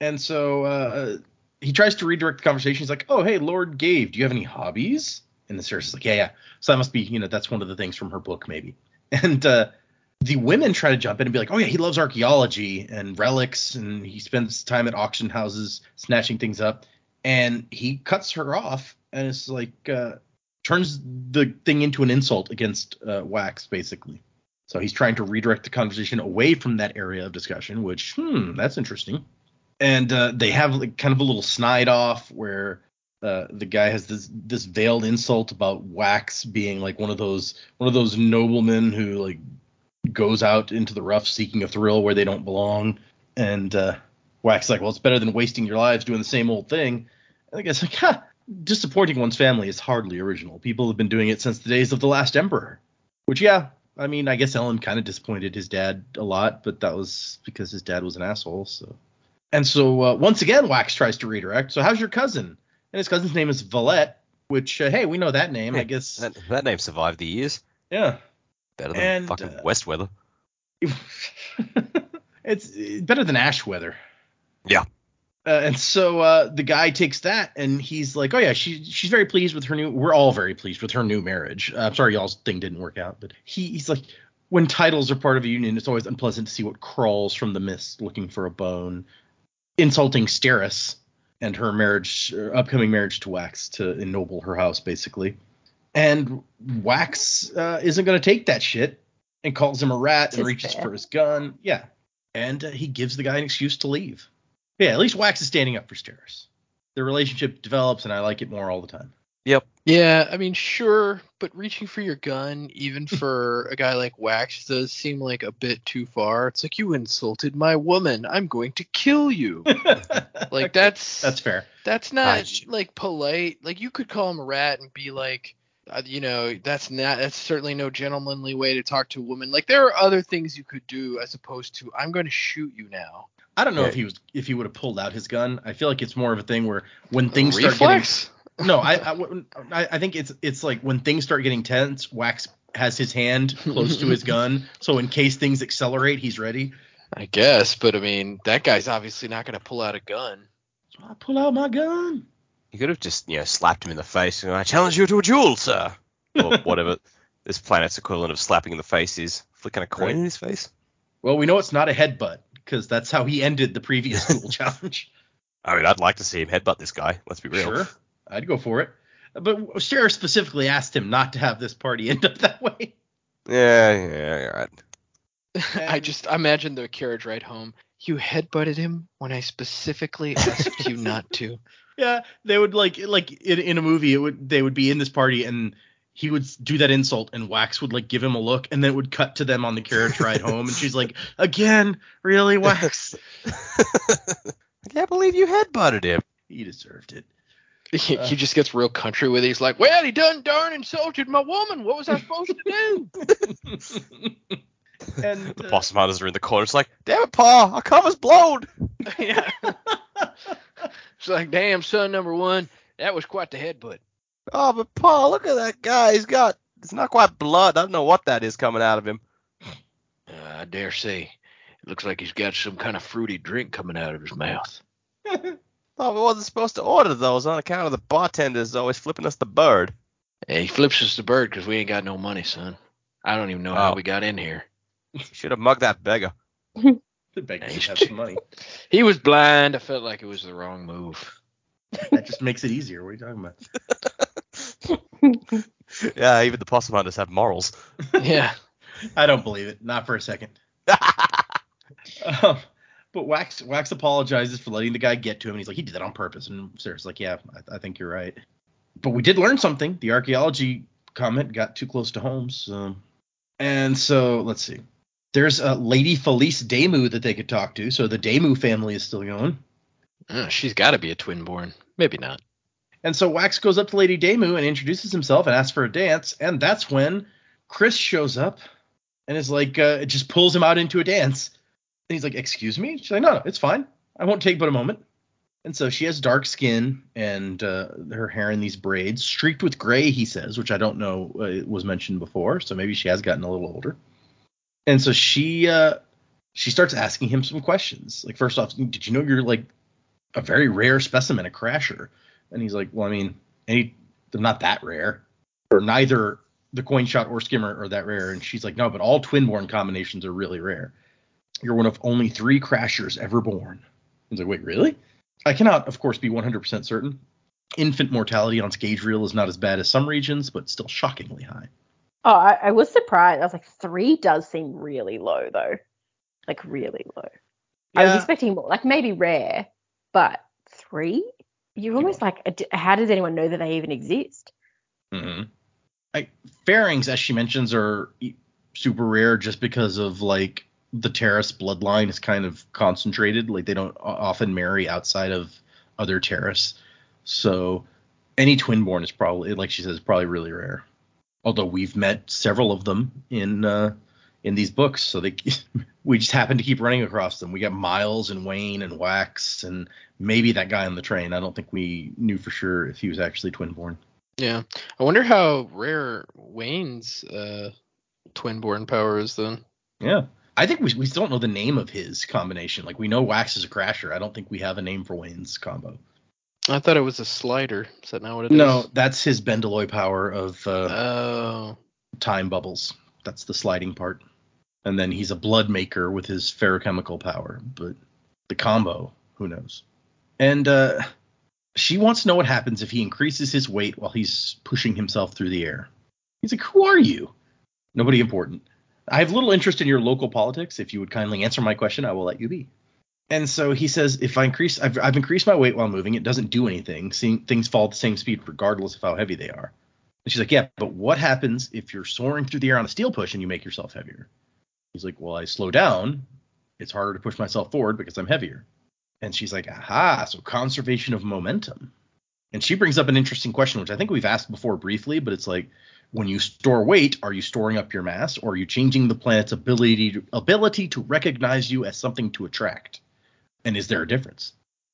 And so he tries to redirect the conversation. He's like, oh, hey, Lord Gave, do you have any hobbies? And the Cersei's like, yeah. So that must be, you know, that's one of the things from her book, maybe. And the women try to jump in and be like, oh, yeah, he loves archaeology and relics, and he spends time at auction houses snatching things up. And he cuts her off, and it's like turns the thing into an insult against Wax, basically. So he's trying to redirect the conversation away from that area of discussion, which, that's interesting. And they have like, kind of a little snide off where the guy has this veiled insult about Wax being like one of those noblemen who like goes out into the rough seeking a thrill where they don't belong. And Wax's like, well, it's better than wasting your lives doing the same old thing. And I guess like, disappointing one's family is hardly original. People have been doing it since the days of the last emperor. Which, yeah, I mean, I guess Ellen kind of disappointed his dad a lot, but that was because his dad was an asshole. So, and so once again, Wax tries to redirect. So how's your cousin? And his cousin's name is Valette, which, hey, we know that name. Yeah, I guess that name survived the years. Yeah. Better than fucking Westweather. It's better than Ashweather. Yeah. And so the guy takes that, and he's like, oh, yeah, she's very pleased with her new – we're all very pleased with her new marriage. I'm sorry y'all's thing didn't work out. But he's like, when titles are part of a union, it's always unpleasant to see what crawls from the mist looking for a bone. Insulting Steris and her marriage – upcoming marriage to Wax to ennoble her house, basically. And Wax isn't going to take that shit and calls him a rat and reaches for his gun. Yeah. And he gives the guy an excuse to leave. Yeah, at least Wax is standing up for Steris. Their relationship develops, and I like it more all the time. Yep. Yeah, I mean, sure, but reaching for your gun, even for a guy like Wax, does seem like a bit too far. It's like, you insulted my woman. I'm going to kill you. Like, that's fair. That's not, like, polite. Like, you could call him a rat and be like, you know, that's certainly no gentlemanly way to talk to a woman. Like, there are other things you could do as opposed to, I'm going to shoot you now. I don't know if he would have pulled out his gun. I feel like it's more of a thing where when things start getting, no, I think it's like when things start getting tense, Wax has his hand close to his gun, so in case things accelerate, he's ready. I guess, but I mean, that guy's obviously not going to pull out a gun. So I pull out my gun. You could have just, you know, slapped him in the face and I challenge you to a duel, sir. Or whatever this planet's equivalent of slapping in the face is. Flicking a coin in his face. Well, we know it's not a headbutt, because that's how he ended the previous duel challenge. I mean, I'd like to see him headbutt this guy. Let's be real. Sure, I'd go for it. But Sheriff specifically asked him not to have this party end up that way. Yeah, you're right. I just imagine the carriage ride home. You headbutted him when I specifically asked you not to. Yeah, they would like in a movie, they would be in this party and he would do that insult and Wax would like give him a look and then it would cut to them on the carriage ride home and she's like, again, really, Wax? I can't believe you headbutted him. He deserved it. He just gets real country with it. He's like, well, he done darn insulted my woman. What was I supposed to do? And the possum hunters are in the corner. It's like, damn it, Pa, our cover's blown. Yeah. It's like, damn, son number one, that was quite the headbutt. Oh, but Pa, look at that guy. It's not quite blood. I don't know what that is coming out of him. I dare say. It looks like he's got some kind of fruity drink coming out of his mouth. Oh, we wasn't supposed to order those on account of the bartenders always flipping us the bird. Hey, he flips us the bird because we ain't got no money, son. I don't even know how we got in here. Should have mugged that beggar. The beggar should have some money. He was blind. I felt like it was the wrong move. That just makes it easier. What are you talking about? Yeah, even the possum hunters have morals. Yeah. I don't believe it. Not for a second. But Wax apologizes for letting the guy get to him. And he's like, he did that on purpose. And Sarah's like, yeah, I think you're right. But we did learn something. The archaeology comment got too close to home. So. And so, let's see. There's Lady Felice Daimu that they could talk to. So the Daimu family is still going. Oh, she's got to be a Twinborn. Maybe not. And so Wax goes up to Lady Daimu and introduces himself and asks for a dance. And that's when Khriss shows up and is like, it just pulls him out into a dance. And he's like, excuse me? She's like, no, it's fine. I won't take but a moment. And so she has dark skin and her hair in these braids, streaked with gray, he says, which I don't know was mentioned before. So maybe she has gotten a little older. And so she starts asking him some questions. Like, first off, did you know you're like a very rare specimen, a Crasher? And he's like, well, I mean, they're not that rare. Or neither the coin shot or skimmer are that rare. And she's like, no, but all Twinborn combinations are really rare. You're one of only 3 Crashers ever born. He's like, wait, really? I cannot, of course, be 100% certain. Infant mortality on Skadriel is not as bad as some regions, but still shockingly high. Oh, I was surprised. I was like, 3 does seem really low, though. Like, really low. Yeah. I was expecting more. Like, maybe rare, but 3? You're almost like, how does anyone know that they even exist? Mm-hmm. Fairings, as she mentions, are super rare just because of, like, the Terris bloodline is kind of concentrated. Like, they don't often marry outside of other Terris. So any Twinborn is probably, like she says, probably really rare. Although we've met several of them in these books. So we just happen to keep running across them. We got Miles and Wayne and Wax and maybe that guy on the train. I don't think we knew for sure if he was actually Twinborn. Yeah. I wonder how rare Wayne's Twinborn power is then. Yeah. I think we still don't know the name of his combination. Like, we know Wax is a Crasher. I don't think we have a name for Wayne's combo. I thought it was a slider. Is that not what it is? No, that's his Bendeloy power of time bubbles. That's the sliding part. And then he's a blood maker with his ferrochemical power. But the combo, who knows? And she wants to know what happens if he increases his weight while he's pushing himself through the air. He's like, who are you? Nobody important. I have little interest in your local politics. If you would kindly answer my question, I will let you be. And so he says, if I increase, I've increased my weight while moving. It doesn't do anything. Seeing things fall at the same speed, regardless of how heavy they are. And she's like, yeah, but what happens if you're soaring through the air on a steel push and you make yourself heavier? He's like, well, I slow down. It's harder to push myself forward because I'm heavier. And she's like, aha, so conservation of momentum. And she brings up an interesting question, which I think we've asked before briefly, but it's like, when you store weight, are you storing up your mass, or are you changing the planet's ability to recognize you as something to attract? And is there a difference?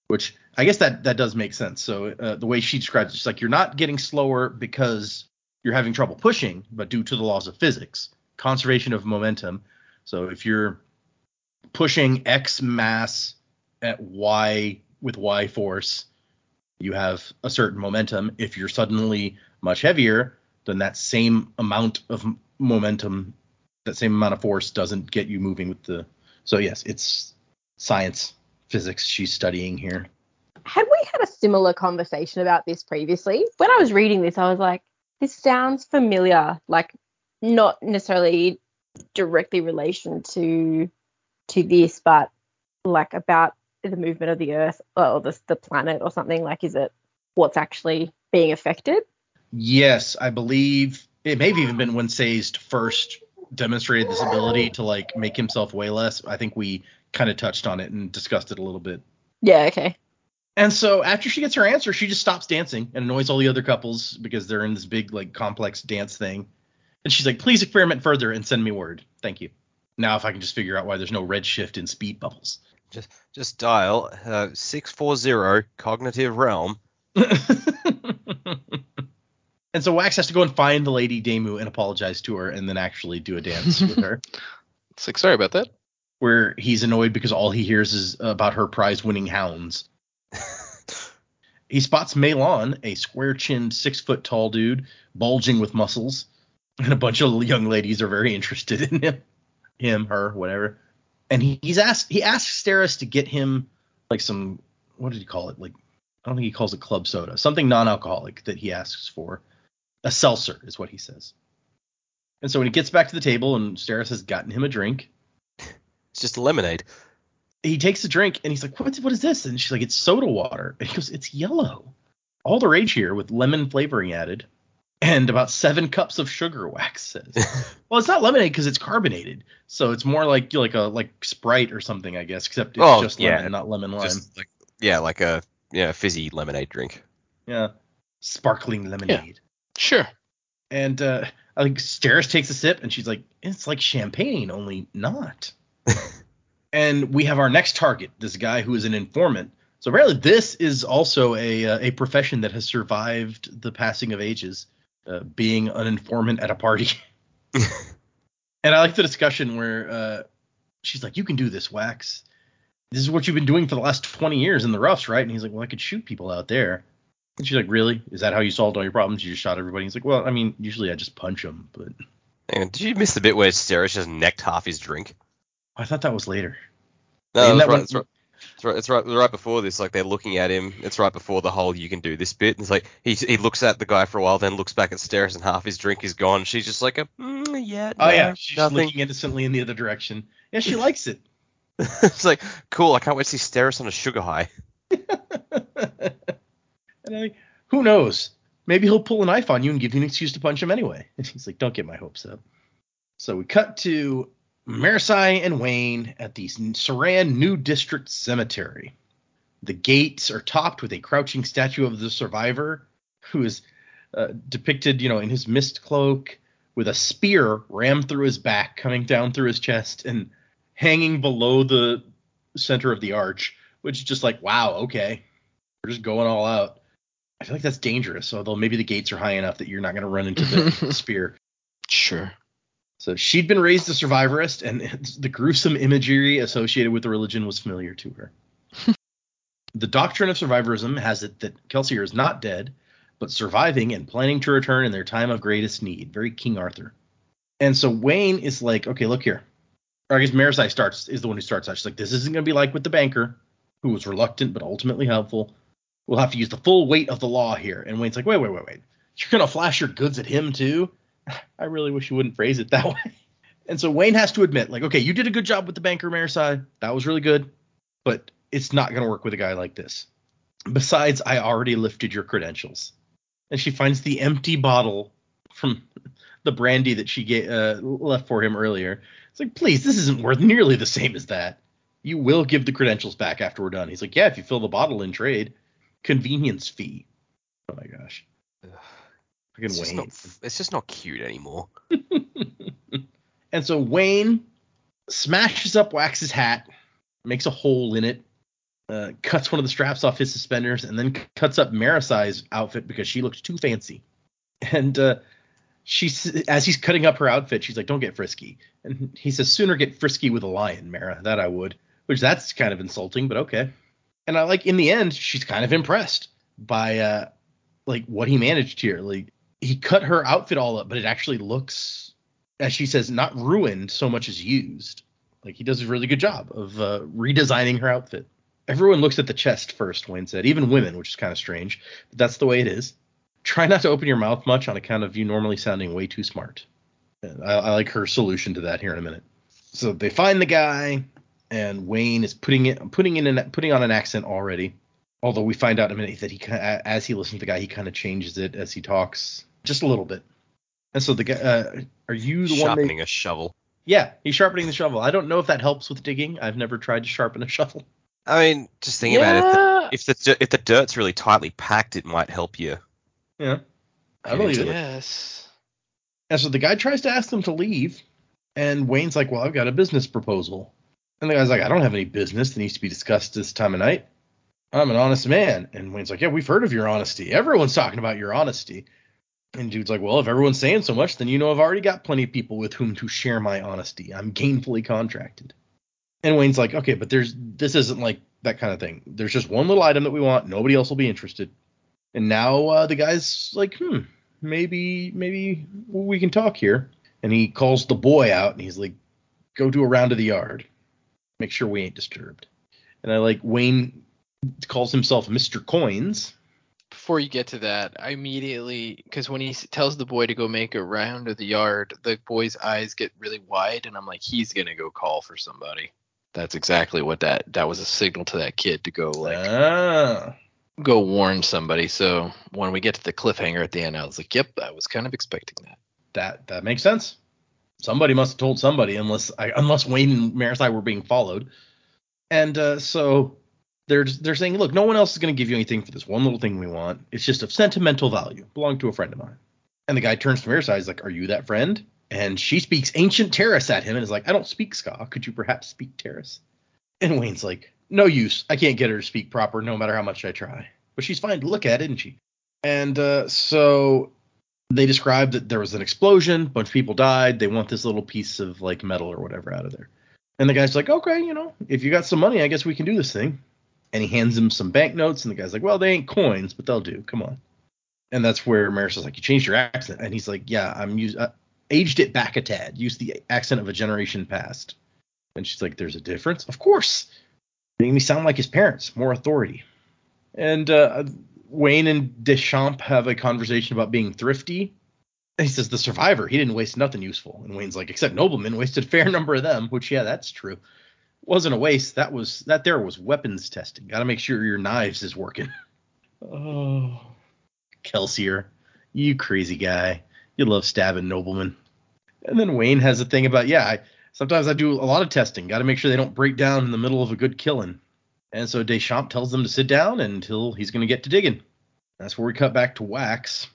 Which I guess that does make sense. So the way she describes it, she's like, you're not getting slower because you're having trouble pushing, but due to the laws of physics, conservation of momentum. So if you're pushing X mass at Y with Y force, you have a certain momentum. If you're suddenly much heavier, then that same amount of momentum, that same amount of force doesn't get you moving with the. So yes, it's science, physics she's studying here. Had we had a similar conversation about this previously? When I was reading this, I was like, this sounds familiar, like not necessarily directly relation to this, but like about the movement of the Earth or the planet or something. Like, is it what's actually being affected? Yes, I believe it may have even been when Sazed first demonstrated this ability to like make himself way less. I think we kind of touched on it and discussed it a little bit. Yeah, okay. And so after she gets her answer, she just stops dancing and annoys all the other couples because they're in this big like complex dance thing. And she's like, please experiment further and send me word. Thank you. Now if I can just figure out why there's no redshift in speed bubbles. Just dial 640 Cognitive Realm. And so Wax has to go and find the lady Daimu and apologize to her and then actually do a dance with her. It's like, sorry about that. Where he's annoyed because all he hears is about her prize-winning hounds. He spots Melon, a square-chinned, 6-foot-tall dude, bulging with muscles. And a bunch of young ladies are very interested in him. Him, her, whatever. And he asks Steris to get him, like, some, what did he call it? Like, I don't think he calls it club soda. Something non-alcoholic that he asks for. A seltzer is what he says. And so when he gets back to the table and Steris has gotten him a drink. It's just lemonade. He takes the drink and he's like, what is this? And she's like, it's soda water. And he goes, it's yellow. All the rage here with lemon flavoring added. And about 7 cups of sugar, Wax says. Well, it's not lemonade because it's carbonated. So it's more like Sprite or something, I guess. Except it's lemon, not lemon lime. Like a fizzy lemonade drink. Yeah. Sparkling lemonade. Yeah. Sure. And I think Steris takes a sip, and she's like, it's like champagne, only not. And we have our next target, this guy who is an informant. So apparently this is also a profession that has survived the passing of ages, being an informant at a party. And I like the discussion where she's like, you can do this, Wax. This is what you've been doing for the last 20 years in the roughs, right? And he's like, well, I could shoot people out there. And she's like, really? Is that how you solved all your problems? You just shot everybody? He's like, well, I mean, usually I just punch them, but... Hang on, did you miss the bit where Steris just necked half his drink? I thought that was later. No, that's right, that's right. It's right before this. Like, they're looking at him. It's right before the whole you can do this bit. And it's like, he looks at the guy for a while, then looks back at Steris and half his drink is gone. She's just like, she's nothing. Looking innocently in the other direction. Yeah, she likes it. It's like, cool, I can't wait to see Steris on a sugar high. And I, who knows? Maybe he'll pull a knife on you and give you an excuse to punch him anyway. And he's like, don't get my hopes up. So we cut to Marasi and Wayne at the Saran New District Cemetery. The gates are topped with a crouching statue of the survivor, who is depicted, in his mist cloak, with a spear rammed through his back, coming down through his chest and hanging below the center of the arch, which is just like, wow, okay. We're just going all out. I feel like that's dangerous, although maybe the gates are high enough that you're not going to run into the spear. Sure. So she'd been raised a survivorist, and the gruesome imagery associated with the religion was familiar to her. The doctrine of survivorism has it that Kelsier is not dead, but surviving and planning to return in their time of greatest need. Very King Arthur. And so Wayne is like, okay, look here. Or I guess Marasi is the one who starts out. She's like, this isn't going to be like with the banker, who was reluctant but ultimately helpful. We'll have to use the full weight of the law here. And Wayne's like, wait. You're going to flash your goods at him too? I really wish you wouldn't phrase it that way. And so Wayne has to admit, like, okay, you did a good job with the banker, Marasi. That was really good. But it's not going to work with a guy like this. Besides, I already lifted your credentials. And she finds the empty bottle from the brandy that she left for him earlier. It's like, please, this isn't worth nearly the same as that. You will give the credentials back after we're done. He's like, yeah, if you fill the bottle in trade. Convenience fee. Oh my gosh. It's just not cute anymore. And so Wayne smashes up Wax's hat, makes a hole in it, cuts one of the straps off his suspenders, and then cuts up Marasi's outfit because she looked too fancy. And as he's cutting up her outfit, she's like, "Don't get frisky." And he says, "Sooner get frisky with a lion, Mara. That I would." Which that's kind of insulting, but okay. And I like, in the end, she's kind of impressed by like what he managed here. Like, he cut her outfit all up, but it actually looks, as she says, not ruined so much as used. Like, he does a really good job of redesigning her outfit. Everyone looks at the chest first, Wayne said, even women, which is kind of strange, but that's the way it is. Try not to open your mouth much on account of you normally sounding way too smart. And I like her solution to that here in a minute. So they find the guy, and Wayne is putting on an accent already. Although we find out in a minute that he, as he listens to the guy, he kind of changes it as he talks just a little bit. And so the guy, are you the one sharpening a shovel? Yeah, he's sharpening the shovel. I don't know if that helps with digging. I've never tried to sharpen a shovel. I mean, just think about it. If the dirt's really tightly packed, it might help you. Yeah, I believe it. Yes. And so the guy tries to ask them to leave, and Wayne's like, "Well, I've got a business proposal." And the guy's like, "I don't have any business that needs to be discussed this time of night. I'm an honest man." And Wayne's like, "Yeah, we've heard of your honesty. Everyone's talking about your honesty." And dude's like, "Well, if everyone's saying so much, then you know I've already got plenty of people with whom to share my honesty. I'm gainfully contracted." And Wayne's like, "Okay, but this isn't like that kind of thing. There's just one little item that we want. Nobody else will be interested." And now the guy's like, maybe we can talk here. And he calls the boy out, and he's like, "Go do a round of the yard. Make sure we ain't disturbed." And I like, Wayne calls himself Mr. Coins. Before you get to that, I immediately, because when he tells the boy to go make a round of the yard, the boy's eyes get really wide, and I'm like, he's going to go call for somebody. That's exactly what that was, a signal to that kid to go go warn somebody. So when we get to the cliffhanger at the end, I was like, yep, I was kind of expecting that. That makes sense. Somebody must have told somebody, unless Wayne and Marasi were being followed. And so they're saying, look, no one else is going to give you anything for this one little thing we want. It's just of sentimental value. Belonged to a friend of mine. And the guy turns to Marasi, he's like, "Are you that friend?" And she speaks ancient Terris at him and is like, "I don't speak Ska. Could you perhaps speak Terris?" And Wayne's like, "No use. I can't get her to speak proper no matter how much I try. But she's fine to look at, isn't she?" And so they describe that there was an explosion. A bunch of people died. They want this little piece of like metal or whatever out of there. And the guy's like, "Okay, if you got some money, I guess we can do this thing." And he hands him some banknotes. And the guy's like, "Well, they ain't coins, but they'll do. Come on." And that's where Maris is like, "You changed your accent." And he's like, "Yeah, aged it back a tad, used the accent of a generation past." And she's like, "There's a difference?" "Of course. Making me sound like his parents, more authority." And Wayne and Deschamps have a conversation about being thrifty. And he says, "The survivor, he didn't waste nothing useful." And Wayne's like, "Except noblemen, wasted a fair number of them," which, yeah, that's true. Wasn't a waste. That was weapons testing. Got to make sure your knives is working. Oh, Kelsier, you crazy guy. You love stabbing noblemen. And then Wayne has a thing about, sometimes I do a lot of testing. Got to make sure they don't break down in the middle of a good killing. And so Deschamps tells them to sit down until he's going to get to digging. That's where we cut back to Wax.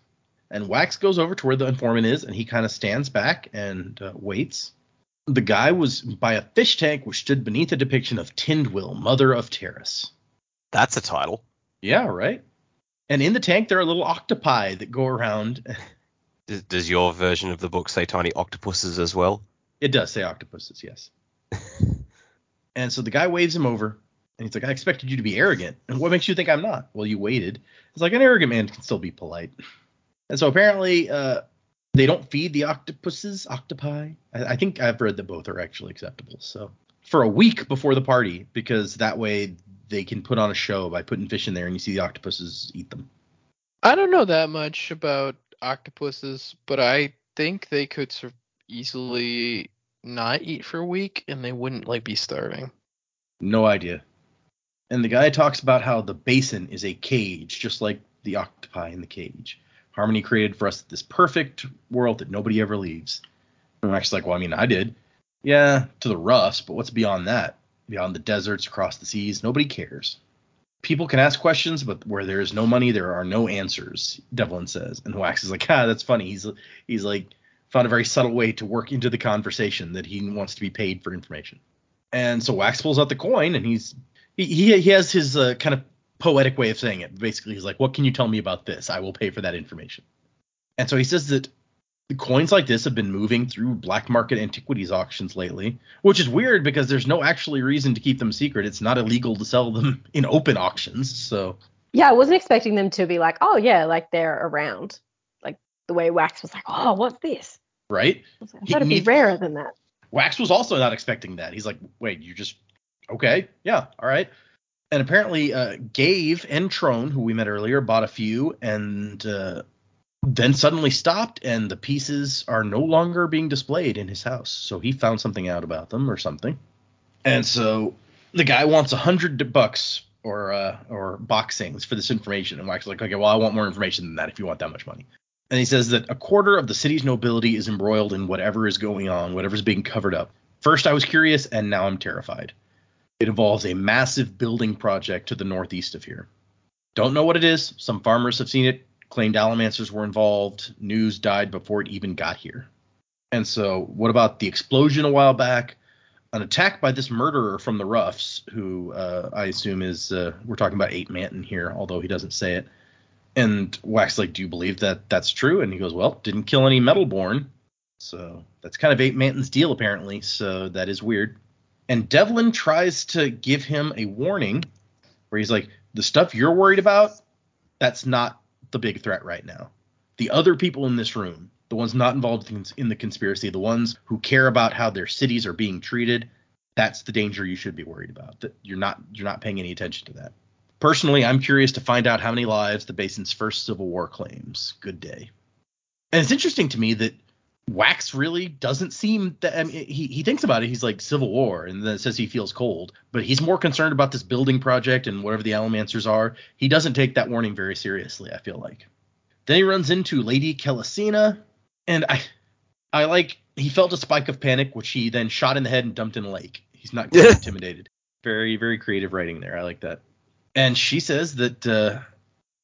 And Wax goes over to where the informant is, and he kind of stands back and waits. The guy was by a fish tank which stood beneath a depiction of Tindwill, mother of Terris. That's a title. Yeah, right? And in the tank, there are little octopi that go around. Does your version of the book say tiny octopuses as well? It does say octopuses, yes. And so the guy waves him over, and he's like, "I expected you to be arrogant. And what makes you think I'm not?" "Well, you waited." It's like, an arrogant man can still be polite. And so apparently they don't feed the octopi. I think I've read that both are actually acceptable. So for a week before the party, because that way they can put on a show by putting fish in there, and you see the octopuses eat them. I don't know that much about octopuses, but I think they could easily not eat for a week and they wouldn't be starving. No idea. And the guy talks about how the basin is a cage, just like the octopi in the cage. Harmony created for us this perfect world that nobody ever leaves. And Max's like, "Well, I did." "Yeah, to the roughs, but what's beyond that? Beyond the deserts, across the seas, nobody cares. People can ask questions, but where there is no money, there are no answers," Devlin says. And Wax is like, "That's funny." He's like, found a very subtle way to work into the conversation that he wants to be paid for information. And so Wax pulls out the coin, and he has his kind of poetic way of saying it. Basically, he's like, "What can you tell me about this? I will pay for that information." And so he says that the coins like this have been moving through black market antiquities auctions lately, which is weird because there's no actually reason to keep them secret. It's not illegal to sell them in open auctions. So yeah, I wasn't expecting them to be like, oh yeah, like they're around. Like the way Wax was like, oh, what's this? Right? I was like, I thought it'd be rarer than that. Wax was also not expecting that. He's like, wait, you just okay, yeah, all right. And apparently Gave and Entrone, who we met earlier, bought a few and then suddenly stopped, and the pieces are no longer being displayed in his house. So he found something out about them or something. And so the guy wants $100 or boxings for this information. And Wax is like, okay, well, I want more information than that if you want that much money. And he says that 1/4 of the city's nobility is embroiled in whatever is going on, whatever's being covered up. First I was curious, and now I'm terrified. It involves a massive building project to the northeast of here. Don't know what it is. Some farmers have seen it, claimed allomancers were involved. News died before it even got here. And so what about the explosion a while back? An attack by this murderer from the Ruffs, who I assume is we're talking about 8 Manton here, although he doesn't say it. And Wax like, do you believe that that's true? And he goes, well, didn't kill any metalborn. So that's kind of 8 Manton's deal, apparently. So that is weird. And Devlin tries to give him a warning where he's like, the stuff you're worried about, that's not the big threat right now. The other people in this room, the ones not involved in the conspiracy, the ones who care about how their cities are being treated, that's the danger you should be worried about. That you're not paying any attention to that. Personally, I'm curious to find out how many lives the Basin's first civil war claims. Good day. And it's interesting to me that Wax really doesn't seem that, I mean, he thinks about it. He's like, civil war, and then it says he feels cold, but he's more concerned about this building project and whatever the allomancers are. He doesn't take that warning very seriously, I feel like. Then he runs into Lady Kelesina, and I like, he felt a spike of panic, which he then shot in the head and dumped in a lake. He's not quite intimidated. Very, very creative writing there. I like that. And she says that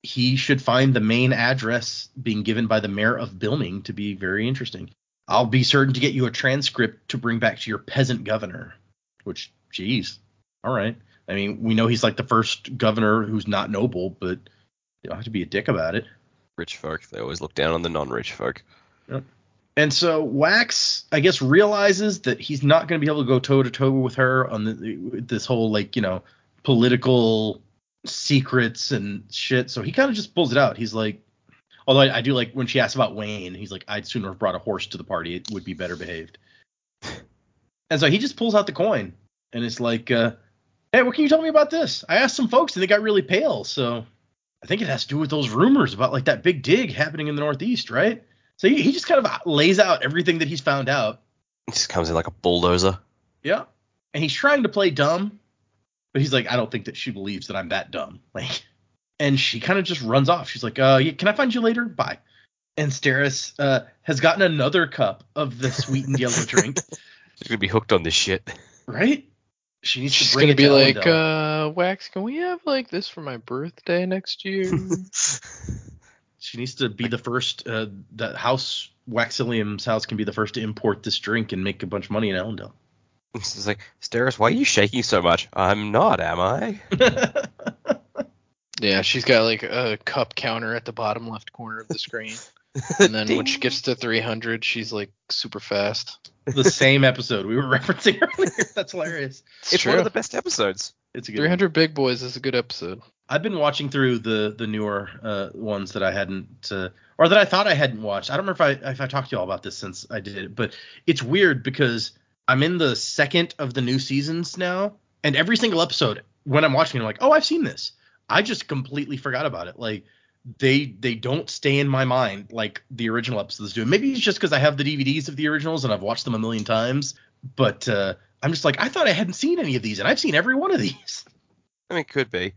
he should find the main address being given by the mayor of Bilming to be very interesting. I'll be certain to get you a transcript to bring back to your peasant governor, which, geez. All right. I mean, we know he's like the first governor who's not noble, but you don't have to be a dick about it. Rich folk. They always look down on the non-rich folk. Yep. And so Wax, I guess, realizes that he's not going to be able to go toe-to-toe with her on this whole, like, you know, political secrets and shit, so he kind of just pulls it out. He's like, although I do like when she asks about Wayne, he's like, I'd sooner have brought a horse to the party, it would be better behaved. And so he just pulls out the coin and it's like, hey, what can you tell me about this? I asked some folks and they got really pale, so I think it has to do with those rumors about like that big dig happening in the northeast, right? So he just kind of lays out everything that he's found out. He just comes in like a bulldozer. Yeah, and he's trying to play dumb. But he's like, I don't think that she believes that I'm that dumb. Like, and she kind of just runs off. She's like, can I find you later? Bye. And Steris has gotten another cup of the sweet and yellow drink. She's going to be hooked on this shit. Right? She needs to bring it down. She's going to be like, Wax, can we have like this for my birthday next year? She needs to be the first, the house, Waxillium's house can be the first to import this drink and make a bunch of money in Elendel. It's like, Steris, why are you shaking so much? I'm not, am I? Yeah, she's got like a cup counter at the bottom left corner of the screen. And then when she gets to 300, she's like super fast. The same episode we were referencing earlier. That's hilarious. It's one of the best episodes. It's a good 300 one. Big Boys is a good episode. I've been watching through the newer ones that I hadn't, or that I thought I hadn't watched. I don't remember if I talked to you all about this since I did it, but it's weird because I'm in the second of the new seasons now, and every single episode when I'm watching, I'm like, oh, I've seen this. I just completely forgot about it. Like, they don't stay in my mind like the original episodes do. Maybe it's just because I have the DVDs of the originals and I've watched them a million times, but I'm just like, I thought I hadn't seen any of these, and I've seen every one of these. I mean, it could be.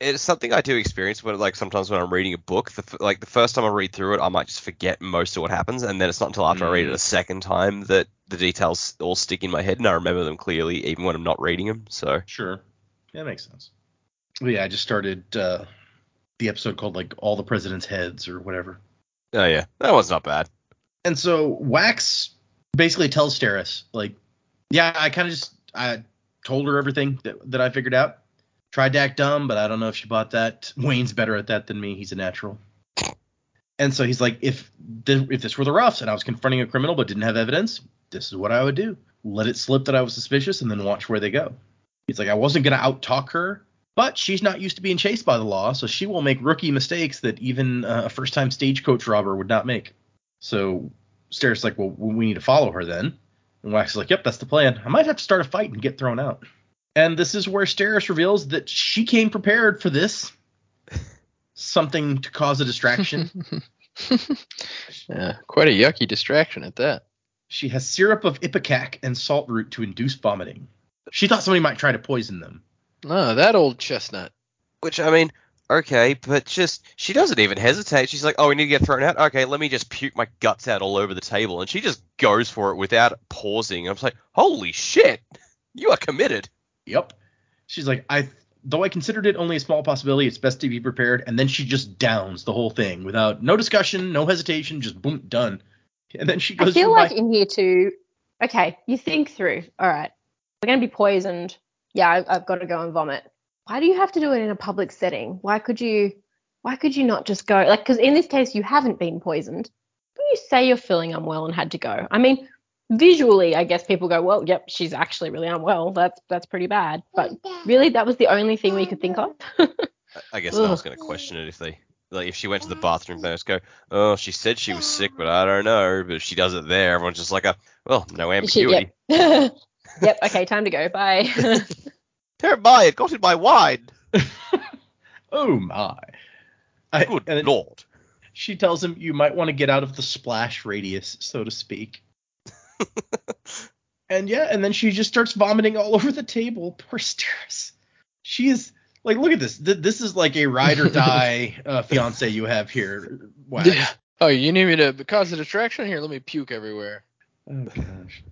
It's something I do experience where, like, sometimes when I'm reading a book, the first time I read through it, I might just forget most of what happens, and then it's not until after I read it a second time that the details all stick in my head, and I remember them clearly even when I'm not reading them, so. Sure. Yeah, that makes sense. Well, yeah, I just started the episode called, like, All the President's Heads or whatever. Oh, yeah. That one's not bad. And so Wax basically tells Steris, like, yeah, I kind of just I told her everything that I figured out. Tried to act dumb, but I don't know if she bought that. Wayne's better at that than me. He's a natural. And so he's like, if this were the Ruffs and I was confronting a criminal but didn't have evidence, this is what I would do. Let it slip that I was suspicious and then watch where they go. He's like, I wasn't going to out-talk her, but she's not used to being chased by the law, so she will make rookie mistakes that even a first-time stagecoach robber would not make. So Steris is like, well, we need to follow her then. And Wax is like, yep, that's the plan. I might have to start a fight and get thrown out. And this is where Steris reveals that she came prepared for this. Something to cause a distraction. Quite a yucky distraction at that. She has syrup of ipecac and salt root to induce vomiting. She thought somebody might try to poison them. Oh, that old chestnut. Which, I mean, okay, but just, she doesn't even hesitate. She's like, oh, we need to get thrown out? Okay, let me just puke my guts out all over the table. And she just goes for it without pausing. I'm just like, holy shit, you are committed. Yep. She's like, Though I considered it only a small possibility, it's best to be prepared. And then she just downs the whole thing without no discussion, no hesitation, just boom, done. And then she goes. I feel like in here too. Okay, you think through. All right, we're going to be poisoned. Yeah, I've got to go and vomit. Why do you have to do it in a public setting? Why could you not just go? Like, because in this case, you haven't been poisoned. But you say you're feeling unwell and had to go. I mean, visually, I guess people go, well, yep, she's actually really unwell. That's pretty bad. But really, that was the only thing we could think of. I guess no one's going to question it if they, like, if she went to the bathroom, they just go, oh, she said she was sick, but I don't know. But if she does it there, everyone's just like, well, no ambiguity. Yep, okay, time to go. Bye. Terrible, it got in my wine. Oh, my. Good Lord. She tells him you might want to get out of the splash radius, so to speak. And then she just starts vomiting all over the table. Poor Steris. She is like, look at this. This is like a ride or die fiance you have here. Wow. Yeah. Oh, you need me to cause a distraction here? Let me puke everywhere. Oh gosh.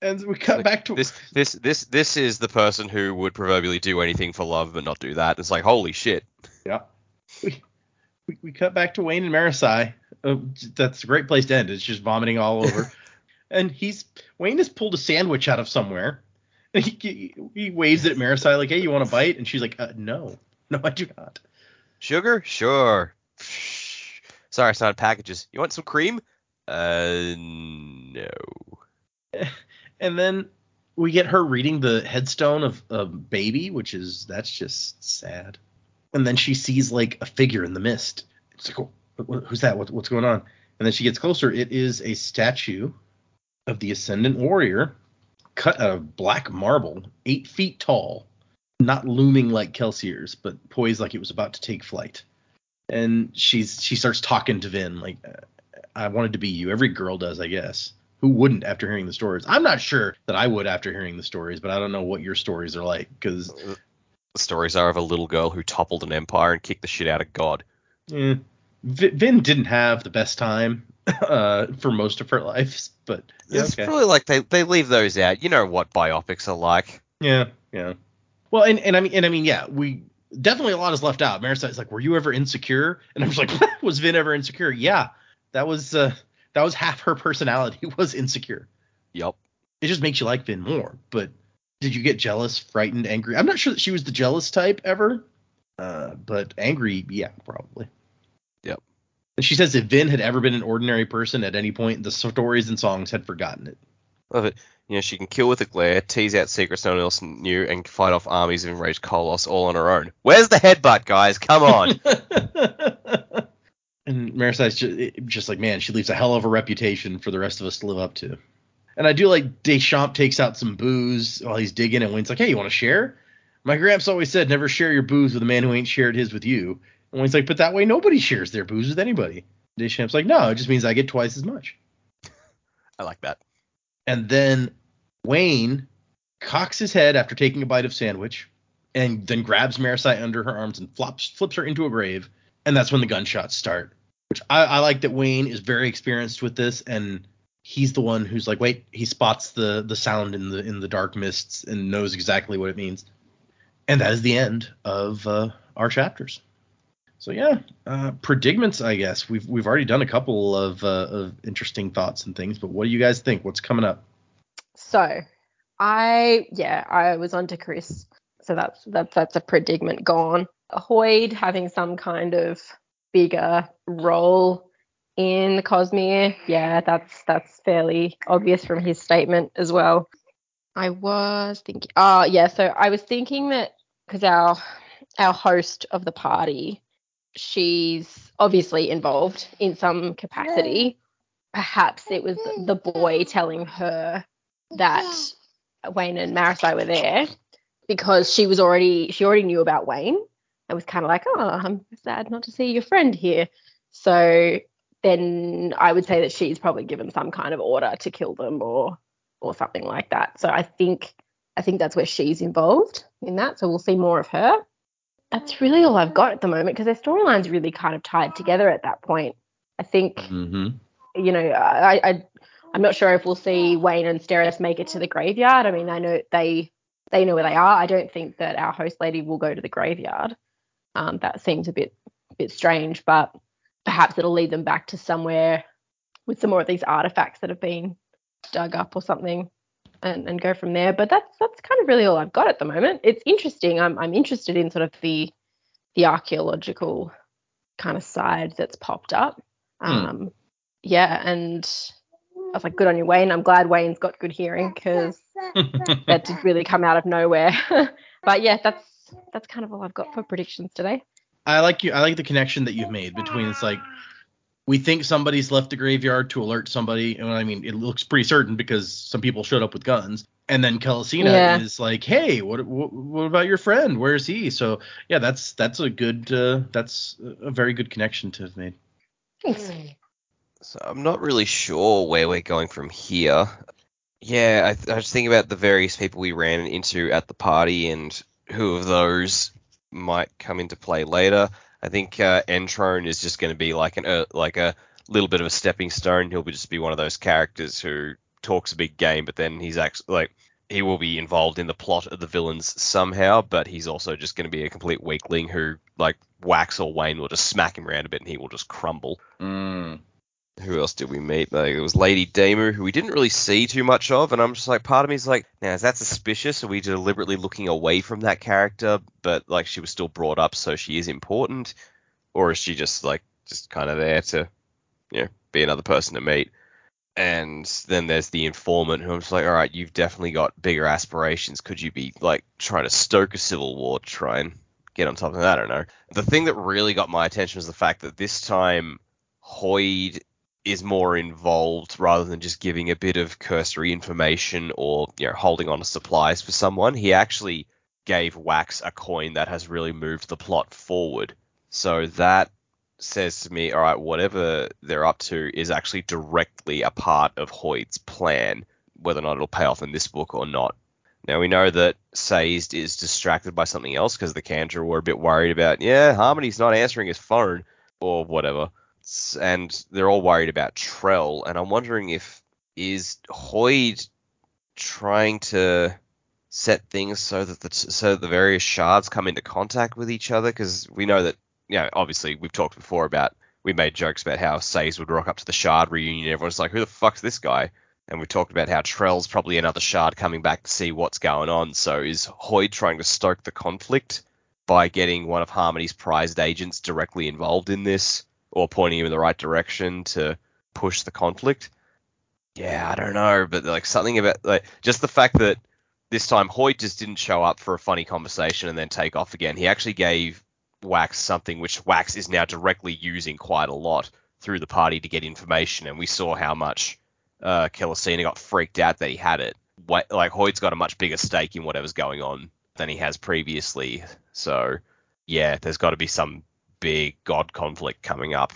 And we cut back to this is the person who would proverbially do anything for love but not do that. It's like, holy shit. Yeah. We cut back to Wayne and Marasi. That's a great place to end. It's just vomiting all over. And Wayne has pulled a sandwich out of somewhere. And he waves it at Marasi like, hey, you want a bite? And she's like, no, I do not. Sugar? Sure. Sorry, it's not in packages. You want some cream? No. And then we get her reading the headstone of a baby, that's just sad. And then she sees like a figure in the mist. It's like, oh, who's that? What's going on? And then she gets closer. It is a statue of the Ascendant Warrior, cut out of black marble, 8 feet tall, not looming like Kelsier's, but poised like it was about to take flight. And she starts talking to Vin, like, I wanted to be you. Every girl does, I guess. Who wouldn't after hearing the stories? I'm not sure that I would after hearing the stories, but I don't know what your stories are like, because the stories are of a little girl who toppled an empire and kicked the shit out of God. Yeah. Vin didn't have the best time for most of her life, but yeah, it's okay. Probably like they leave those out. You know what biopics are like. Yeah. Well, and I mean, yeah, we definitely a lot is left out. Marisi's like, were you ever insecure? And I'm just like, was Vin ever insecure? Yeah, that was half her personality was insecure. Yep. It just makes you like Vin more. But did you get jealous, frightened, angry? I'm not sure that she was the jealous type ever, but angry, yeah, probably. Yep. And she says if Vin had ever been an ordinary person at any point, the stories and songs had forgotten it. Love it. You know, she can kill with a glare, tease out secrets no one else knew, and fight off armies of enraged Kolos all on her own. Where's the headbutt, guys? Come on. And Marisi's just like, man, she leaves a hell of a reputation for the rest of us to live up to. And I do like Deschamps takes out some booze while he's digging, and Wayne's like, hey, you want to share? My gramps always said never share your booze with a man who ain't shared his with you. And Wayne's like, but that way nobody shares their booze with anybody. Deschamp's like, no, it just means I get twice as much. I like that. And then Wayne cocks his head after taking a bite of sandwich and then grabs Marasi under her arms and flips her into a grave. And that's when the gunshots start, which I like that Wayne is very experienced with this. And he's the one who's like, wait, he spots the sound in the dark mists and knows exactly what it means. And that is the end of our chapters. So yeah, predicaments. I guess we've already done a couple of interesting thoughts and things, but what do you guys think? What's coming up? So, I was onto Khriss. So that's a predicament gone. Hoid having some kind of bigger role in the Cosmere. Yeah, that's fairly obvious from his statement as well. I was thinking, so I was thinking that because our host of the party, she's obviously involved in some capacity. Perhaps it was the boy telling her that Wayne and Marasi were there because she already knew about Wayne and was kind of like, oh, I'm sad not to see your friend here. So then I would say that she's probably given some kind of order to kill them or something like that. So I think that's where she's involved in that. So we'll see more of her. That's really all I've got at the moment because their storylines really kind of tied together at that point. I think, you know, I'm not sure if we'll see Wayne and Steris make it to the graveyard. I mean, I know they know where they are. I don't think that our host lady will go to the graveyard. That seems a bit strange, but perhaps it'll lead them back to somewhere with some more of these artifacts that have been dug up or something, and go from there. But that's kind of really all I've got at the moment. It's interesting. I'm interested in sort of the archaeological kind of side that's popped up. Yeah, and I was like, good on you, Wayne. I'm glad Wayne's got good hearing because that did really come out of nowhere. But yeah, that's kind of all I've got for predictions today. I like the connection that you've made between it's like we think somebody's left the graveyard to alert somebody. And I mean, it looks pretty certain because some people showed up with guns. And then Kelesina is like, hey, what about your friend? Where's he? So, yeah, that's a very good connection to have made. Thanks. So I'm not really sure where we're going from here. Yeah, I was thinking about the various people we ran into at the party and who of those might come into play later. I think Entrone is just going to be like a little bit of a stepping stone. He'll just be one of those characters who talks a big game, but then he's actually like he will be involved in the plot of the villains somehow. But he's also just going to be a complete weakling who like Wax or Wayne will just smack him around a bit and he will just crumble. Mm. Who else did we meet? Like, it was Lady Daimu, who we didn't really see too much of, and I'm just like, part of me is like, now is that suspicious? Are we deliberately looking away from that character? But like, she was still brought up, so she is important, or is she just like just kind of there to, you know, be another person to meet? And then there's the informant, who I'm just like, all right, you've definitely got bigger aspirations. Could you be like trying to stoke a civil war, try and get on top of that? I don't know. The thing that really got my attention was the fact that this time Hoid is more involved rather than just giving a bit of cursory information or, you know, holding on to supplies for someone. He actually gave Wax a coin that has really moved the plot forward. So that says to me, all right, whatever they're up to is actually directly a part of Hoid's plan, whether or not it'll pay off in this book or not. Now, we know that Sazed is distracted by something else because the Candra were a bit worried about, Harmony's not answering his phone or whatever. And they're all worried about Trell, and I'm wondering if is Hoid trying to set things so that the various shards come into contact with each other, because we know that, you know, obviously we've talked before about, we made jokes about how Sazed would rock up to the shard reunion, everyone's like, who the fuck's this guy? And we talked about how Trell's probably another shard coming back to see what's going on. So is Hoid trying to stoke the conflict by getting one of Harmony's prized agents directly involved in this? Or pointing him in the right direction to push the conflict. Yeah, I don't know, but like something about like just the fact that this time Hoid just didn't show up for a funny conversation and then take off again. He actually gave Wax something which Wax is now directly using quite a lot through the party to get information, and we saw how much Kelesina got freaked out that he had it. Like Hoid's got a much bigger stake in whatever's going on than he has previously. So yeah, there's got to be some big god conflict coming up,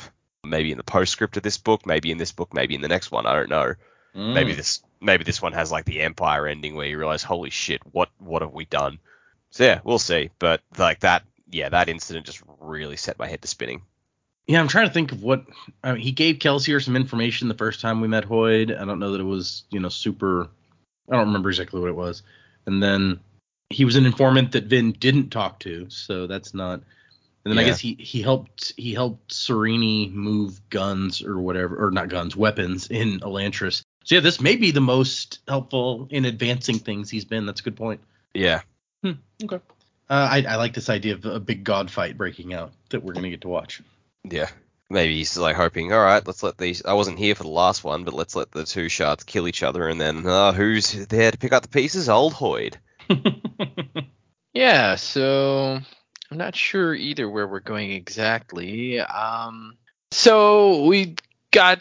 maybe in the postscript of this book, maybe in the next one, I don't know. Maybe this one has like the Empire ending where you realize, holy shit, what have we done? So yeah, we'll see, but like that, yeah, that incident just really set my head to spinning. Yeah, I'm trying to think of what he gave Kelsier some information the first time we met Hoid. I don't know that it was, you know, super, I don't remember exactly what it was, and then he was an informant that Vin didn't talk to, so that's not. And then I guess he helped Serene move guns or whatever, or not guns, weapons in Elantris. So yeah, this may be the most helpful in advancing things he's been. That's a good point. Yeah. Okay. I like this idea of a big god fight breaking out that we're going to get to watch. Yeah. maybe he's like hoping, all right, let's let these, I wasn't here for the last one, but let's let the two shards kill each other, and then who's there to pick up the pieces? Old Hoid. Yeah, so I'm not sure either where we're going exactly. So we got,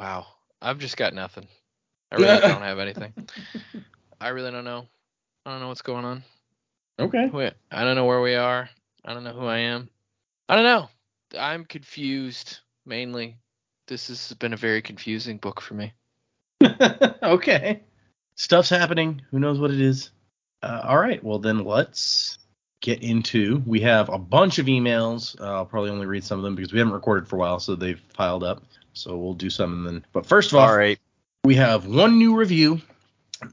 wow, I've just got nothing. I really don't have anything. I really don't know. I don't know what's going on. Okay. I don't know where we are. I don't know who I am. I don't know. I'm confused, mainly. This has been a very confusing book for me. Okay. Stuff's happening. Who knows what it is? All right. Well, then let's get into... We have a bunch of emails. I'll probably only read some of them because we haven't recorded for a while, so they've piled up. So we'll do some and then... But first of all, we have one new review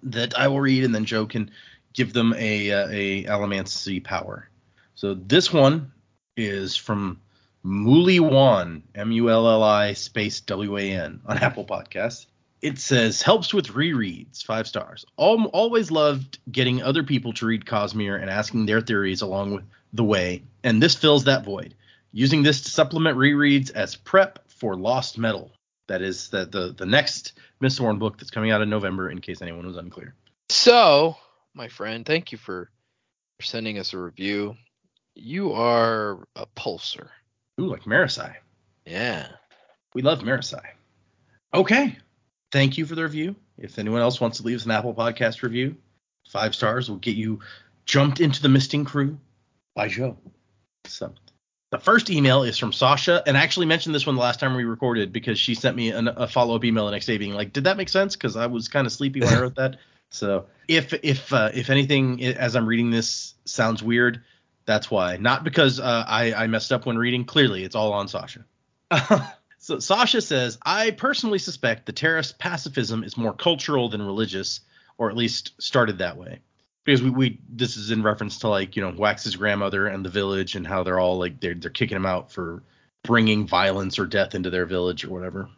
that I will read, and then Joe can... give them a Alamancy power. So this one is from Mulliwan, Mulli space WAN on Apple Podcasts. It says, helps with rereads, 5 stars. Always loved getting other people to read Cosmere and asking their theories along with the way, and this fills that void. Using this to supplement rereads as prep for Lost Metal. That is the next Mistborn book that's coming out in November, in case anyone was unclear. So... my friend, thank you for sending us a review. You are a pulser. Ooh, like Marasi. Yeah. We love Marasi. Okay. Thank you for the review. If anyone else wants to leave us an Apple Podcast review, 5 stars will get you jumped into the misting crew by Joe. So the first email is from Sasha, and I actually mentioned this one the last time we recorded because she sent me a follow-up email the next day being like, did that make sense? Because I was kind of sleepy when I wrote that. So if anything, as I'm reading this, sounds weird, that's why. Not because I messed up when reading. Clearly, it's all on Sasha. So Sasha says, I personally suspect the Terris pacifism is more cultural than religious, or at least started that way. Because we this is in reference to, like, you know, Wax's grandmother and the village and how they're all like they're kicking him out for bringing violence or death into their village or whatever.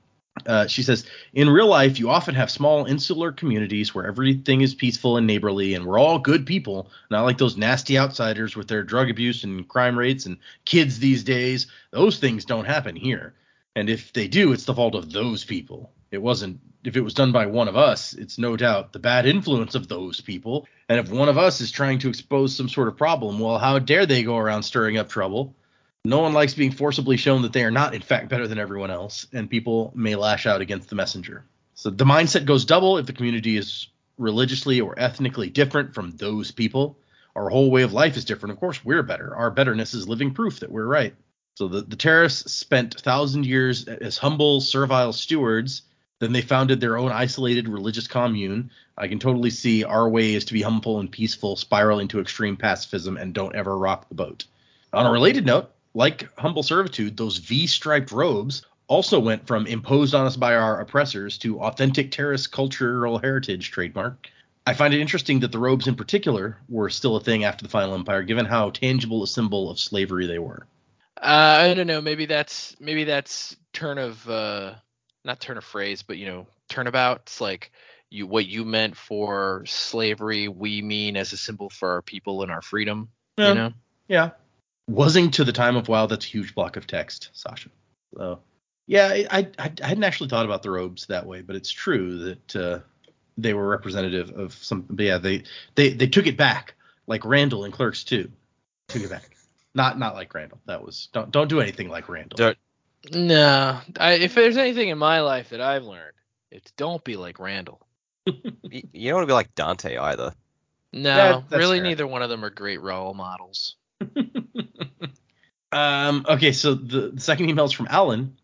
She says, in real life, you often have small insular communities where everything is peaceful and neighborly and we're all good people. Not like those nasty outsiders with their drug abuse and crime rates and kids these days. Those things don't happen here. And if they do, it's the fault of those people. It wasn't. If it was done by one of us, it's no doubt the bad influence of those people. And if one of us is trying to expose some sort of problem, well, how dare they go around stirring up trouble? No one likes being forcibly shown that they are not, in fact, better than everyone else, and people may lash out against the messenger. So the mindset goes double if the community is religiously or ethnically different from those people. Our whole way of life is different. Of course, we're better. Our betterness is living proof that we're right. So the Terris spent 1,000 years as humble, servile stewards. Then they founded their own isolated religious commune. I can totally see our way is to be humble and peaceful, spiral into extreme pacifism, and don't ever rock the boat. On a related note, like humble servitude, those V-striped robes also went from imposed on us by our oppressors to authentic Terris cultural heritage trademark. I find it interesting that the robes in particular were still a thing after the Final Empire, given how tangible a symbol of slavery they were. I don't know. Maybe that's turn of not turn of phrase, but, you know, turnabout. It's like what you meant for slavery, we mean as a symbol for our people and our freedom. Yeah. You know? Yeah. Wasn't to the time of WoW, that's a huge block of text, Sasha. So, yeah, I hadn't actually thought about the robes that way, but it's true that they were representative of some. But yeah, they took it back, like Randall in Clerks 2 took it back. Not like Randall. That was don't do anything like Randall. No, if there's anything in my life that I've learned, it's don't be like Randall. You don't want to be like Dante either. No, really, fair. Neither one of them are great role models. Okay, so the second email is from Alan,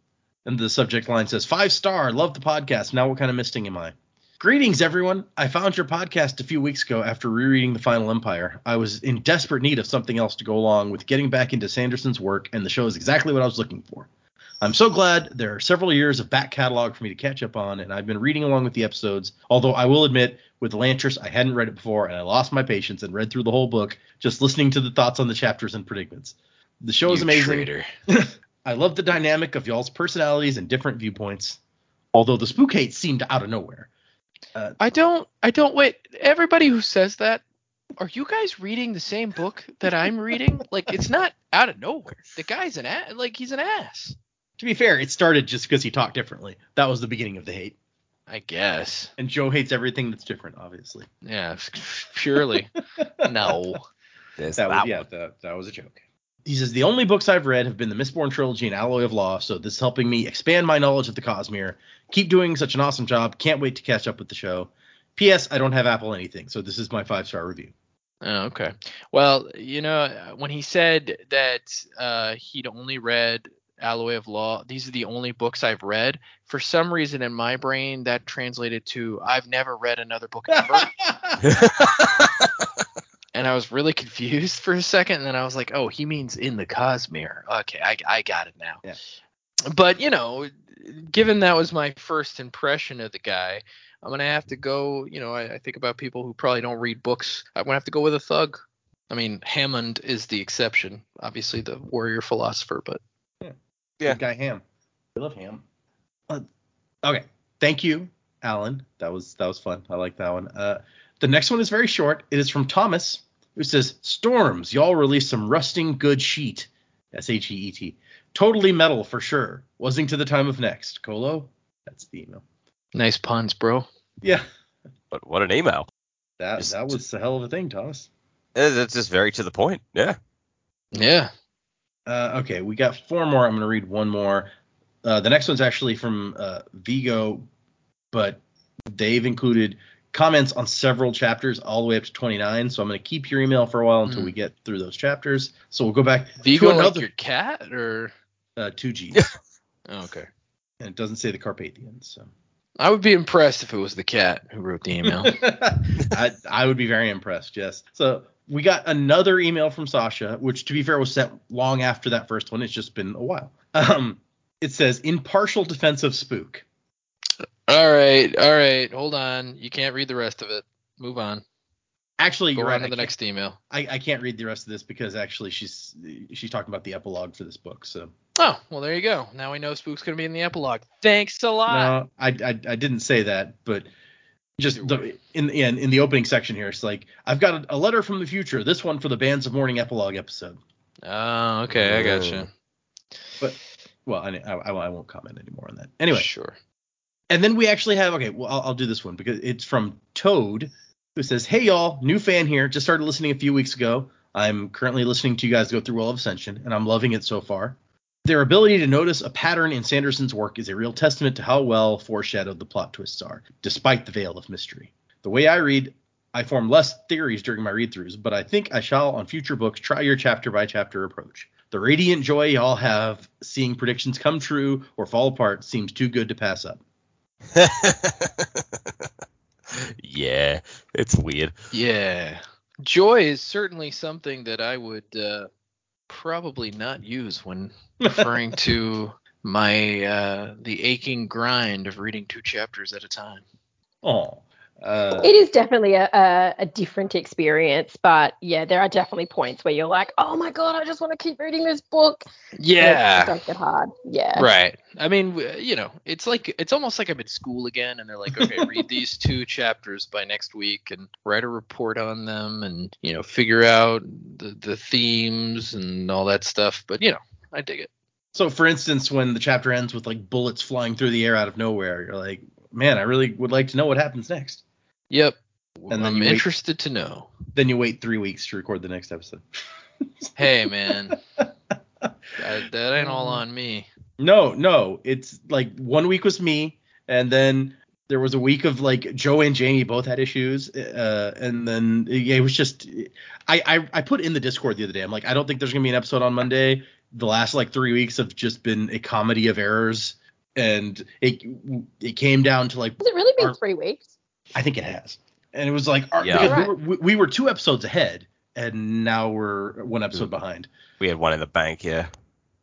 and the subject line says, 5-star, love the podcast, now what kind of misting am I? Greetings, everyone. I found your podcast a few weeks ago after rereading The Final Empire. I was in desperate need of something else to go along with getting back into Sanderson's work, and the show is exactly what I was looking for. I'm so glad there are several years of back catalog for me to catch up on, and I've been reading along with the episodes, although I will admit, with Elantris, I hadn't read it before, and I lost my patience and read through the whole book, just listening to the thoughts on the chapters and predicaments. The show is amazing. I love the dynamic of y'all's personalities and different viewpoints, although the spook hate seemed out of nowhere. Everybody who says that, are you guys reading the same book that I'm reading? Like, it's not out of nowhere. The guy's an ass. Like, he's an ass. To be fair, it started just because he talked differently. That was the beginning of the hate. I guess. And Joe hates everything that's different, obviously. Yeah, purely. No. That was a joke. He says, the only books I've read have been the Mistborn Trilogy and Alloy of Law, so this is helping me expand my knowledge of the Cosmere. Keep doing such an awesome job. Can't wait to catch up with the show. P.S. I don't have Apple anything, so this is my 5-star review. Oh, okay. Well, you know, when he said that he'd only read Alloy of Law, these are the only books I've read, for some reason in my brain that translated to I've never read another book ever. And I was really confused for a second, and then I was like, oh, he means in the Cosmere. Okay, I got it now. Yeah. But, you know, given that was my first impression of the guy, I'm going to have to go, you know, I think about people who probably don't read books. I'm going to have to go with a thug. I mean, Hammond is the exception, obviously the warrior philosopher, but. Yeah. Good guy Ham. I love Ham. Okay. Thank you, Alan. That was fun. I like that one. The next one is very short. It is from Thomas, who says, Storms, y'all released some rusting good sheet. S-H-E-E-T. Totally metal for sure. Wasn't to the time of next. Colo? That's the email. Nice puns, bro. Yeah. But what an email. That was a hell of a thing, Thomas. That's just very to the point. Yeah. Yeah. Okay, we got four more. I'm going to read one more. The next one's actually from Vigo, but they've included comments on several chapters all the way up to 29. So I'm going to keep your email for a while until we get through those chapters. So we'll go back. Vigo, to another, like your cat, or two G's. Oh, okay. And it doesn't say the Carpathian. So I would be impressed if it was the cat who wrote the email. I would be very impressed. Yes. So. We got another email from Sasha, which, to be fair, was sent long after that first one. It's just been a while. It says, in partial defense of Spook. All right. Hold on. You can't read the rest of it. Move on. Actually, you're right. Go on to the next email. I can't read the rest of this because, actually, she's talking about the epilogue for this book. So. Oh, well, there you go. Now we know Spook's going to be in the epilogue. Thanks a lot. No, I didn't say that, but... Just in the opening section here, it's like, I've got a letter from the future, this one for the Bands of Mourning epilogue episode. Oh, okay, I gotcha. But, well, I won't comment anymore on that. Anyway. Sure. And then we actually have, okay, well, I'll do this one, because it's from Toad, who says, hey, y'all, new fan here, just started listening a few weeks ago. I'm currently listening to you guys go through Well of Ascension, and I'm loving it so far. Their ability to notice a pattern in Sanderson's work is a real testament to how well foreshadowed the plot twists are, despite the veil of mystery. The way I read, I form less theories during my read-throughs, but I think I shall, on future books, try your chapter-by-chapter approach. The radiant joy y'all have seeing predictions come true or fall apart seems too good to pass up. Yeah, it's weird. Yeah. Joy is certainly something that I would... probably not use when referring to my the aching grind of reading two chapters at a time. Oh, it is definitely a different experience, but yeah, there are definitely points where you're like, oh my god, I just want to keep reading this book. Yeah, it does get hard. Yeah, right. I mean, you know, it's almost like I'm at school again, and they're like, okay, read these two chapters by next week and write a report on them, and you know, figure out the themes and all that stuff. But you know, I dig it. So, for instance, when the chapter ends with like bullets flying through the air out of nowhere, you're like, man, I really would like to know what happens next. Yep. And then I'm interested to know. Then you wait 3 weeks to record the next episode. Hey, man. that ain't all on me. No. It's like 1 week was me. And then there was a week of like Joe and Jamie both had issues. And then yeah, it was just I put in the Discord the other day. I'm like, I don't think there's going to be an episode on Monday. The last like 3 weeks have just been a comedy of errors. And it came down to like. Has it really been 3 weeks? I think it has. And it was like, because we were two episodes ahead, and now we're one episode behind. We had one in the bank, yeah.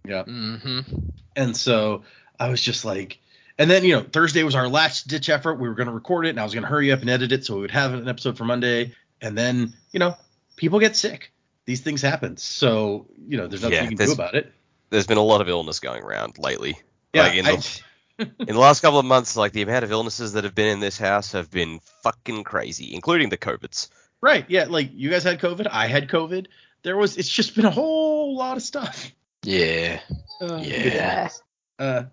Yeah. Mm-hmm. And so I was just like, and then, you know, Thursday was our last ditch effort. We were going to record it, and I was going to hurry up and edit it so we would have an episode for Monday. And then, you know, people get sick. These things happen. So, you know, there's nothing you can do about it. There's been a lot of illness going around lately. Yeah. Like in the last couple of months, like the amount of illnesses that have been in this house have been fucking crazy, including the COVIDs. Right. Yeah. Like, you guys had COVID. I had COVID. It's just been a whole lot of stuff. Yeah. Yeah.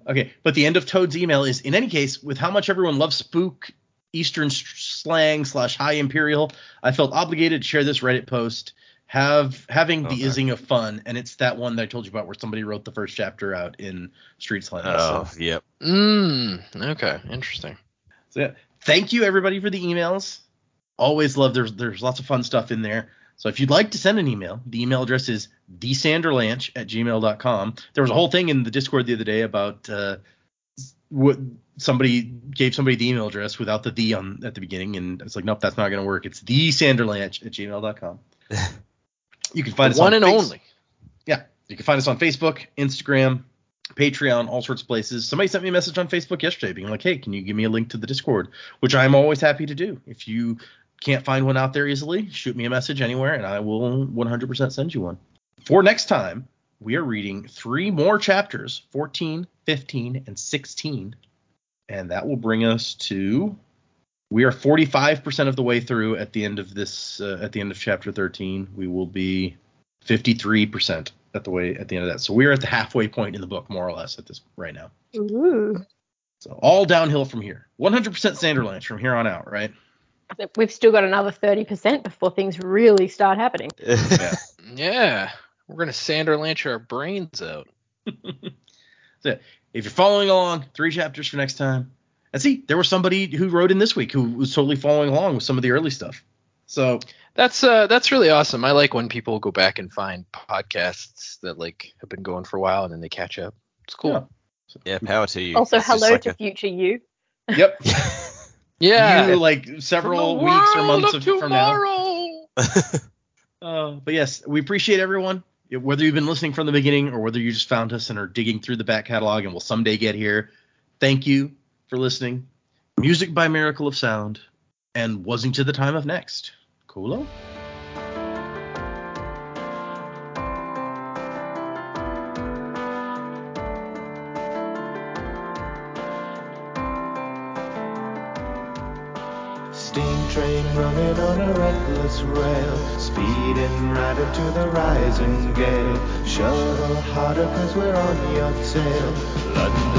Okay. But the end of Toad's email is, in any case, with how much everyone loves spook, Eastern slang / high imperial, I felt obligated to share this Reddit post. The Izzing of Fun, and it's that one that I told you about where somebody wrote the first chapter out in Street Slang. Oh, so. Yep. Okay, interesting. So yeah, thank you everybody for the emails. Always love. There's lots of fun stuff in there. So if you'd like to send an email, the email address is thesanderlanche@gmail.com. There was a whole thing in the Discord the other day about somebody gave somebody the email address without the "the" on at the beginning, and it's like, nope, that's not going to work. It's thesanderlanche@gmail.com. You can find us one and only. Yeah, you can find us on Facebook, Instagram, Patreon, all sorts of places. Somebody sent me a message on Facebook yesterday being like, hey, can you give me a link to the Discord, which I'm always happy to do. If you can't find one out there easily, shoot me a message anywhere and I will 100% send you one. For next time, we are reading 3 more chapters, 14, 15, and 16. And that will bring us to... We are 45% of the way through at the end of this, at the end of chapter 13. We will be 53% at the end of that. So we are at the halfway point in the book, more or less, at this right now. Ooh. So all downhill from here. 100% Sanderlanche from here on out, right? We've still got another 30% before things really start happening. Yeah. Yeah. We're going to Sanderlanche our brains out. So if you're following along, 3 chapters for next time. And see, there was somebody who wrote in this week who was totally following along with some of the early stuff. So that's really awesome. I like when people go back and find podcasts that like have been going for a while and then they catch up. It's cool. Yeah, so, yeah, power to you. Also, it's hello to future you. Yep. Yeah. You, like, several weeks or months from now. But yes, we appreciate everyone. Whether you've been listening from the beginning or whether you just found us and are digging through the back catalog and will someday get here, thank you for listening. Music by Miracle of Sound, and wasn't to the time of next. Coolo? Steam train running on a reckless rail, speeding right up to the rising gale. Shuttle harder 'cause we're on your tail. London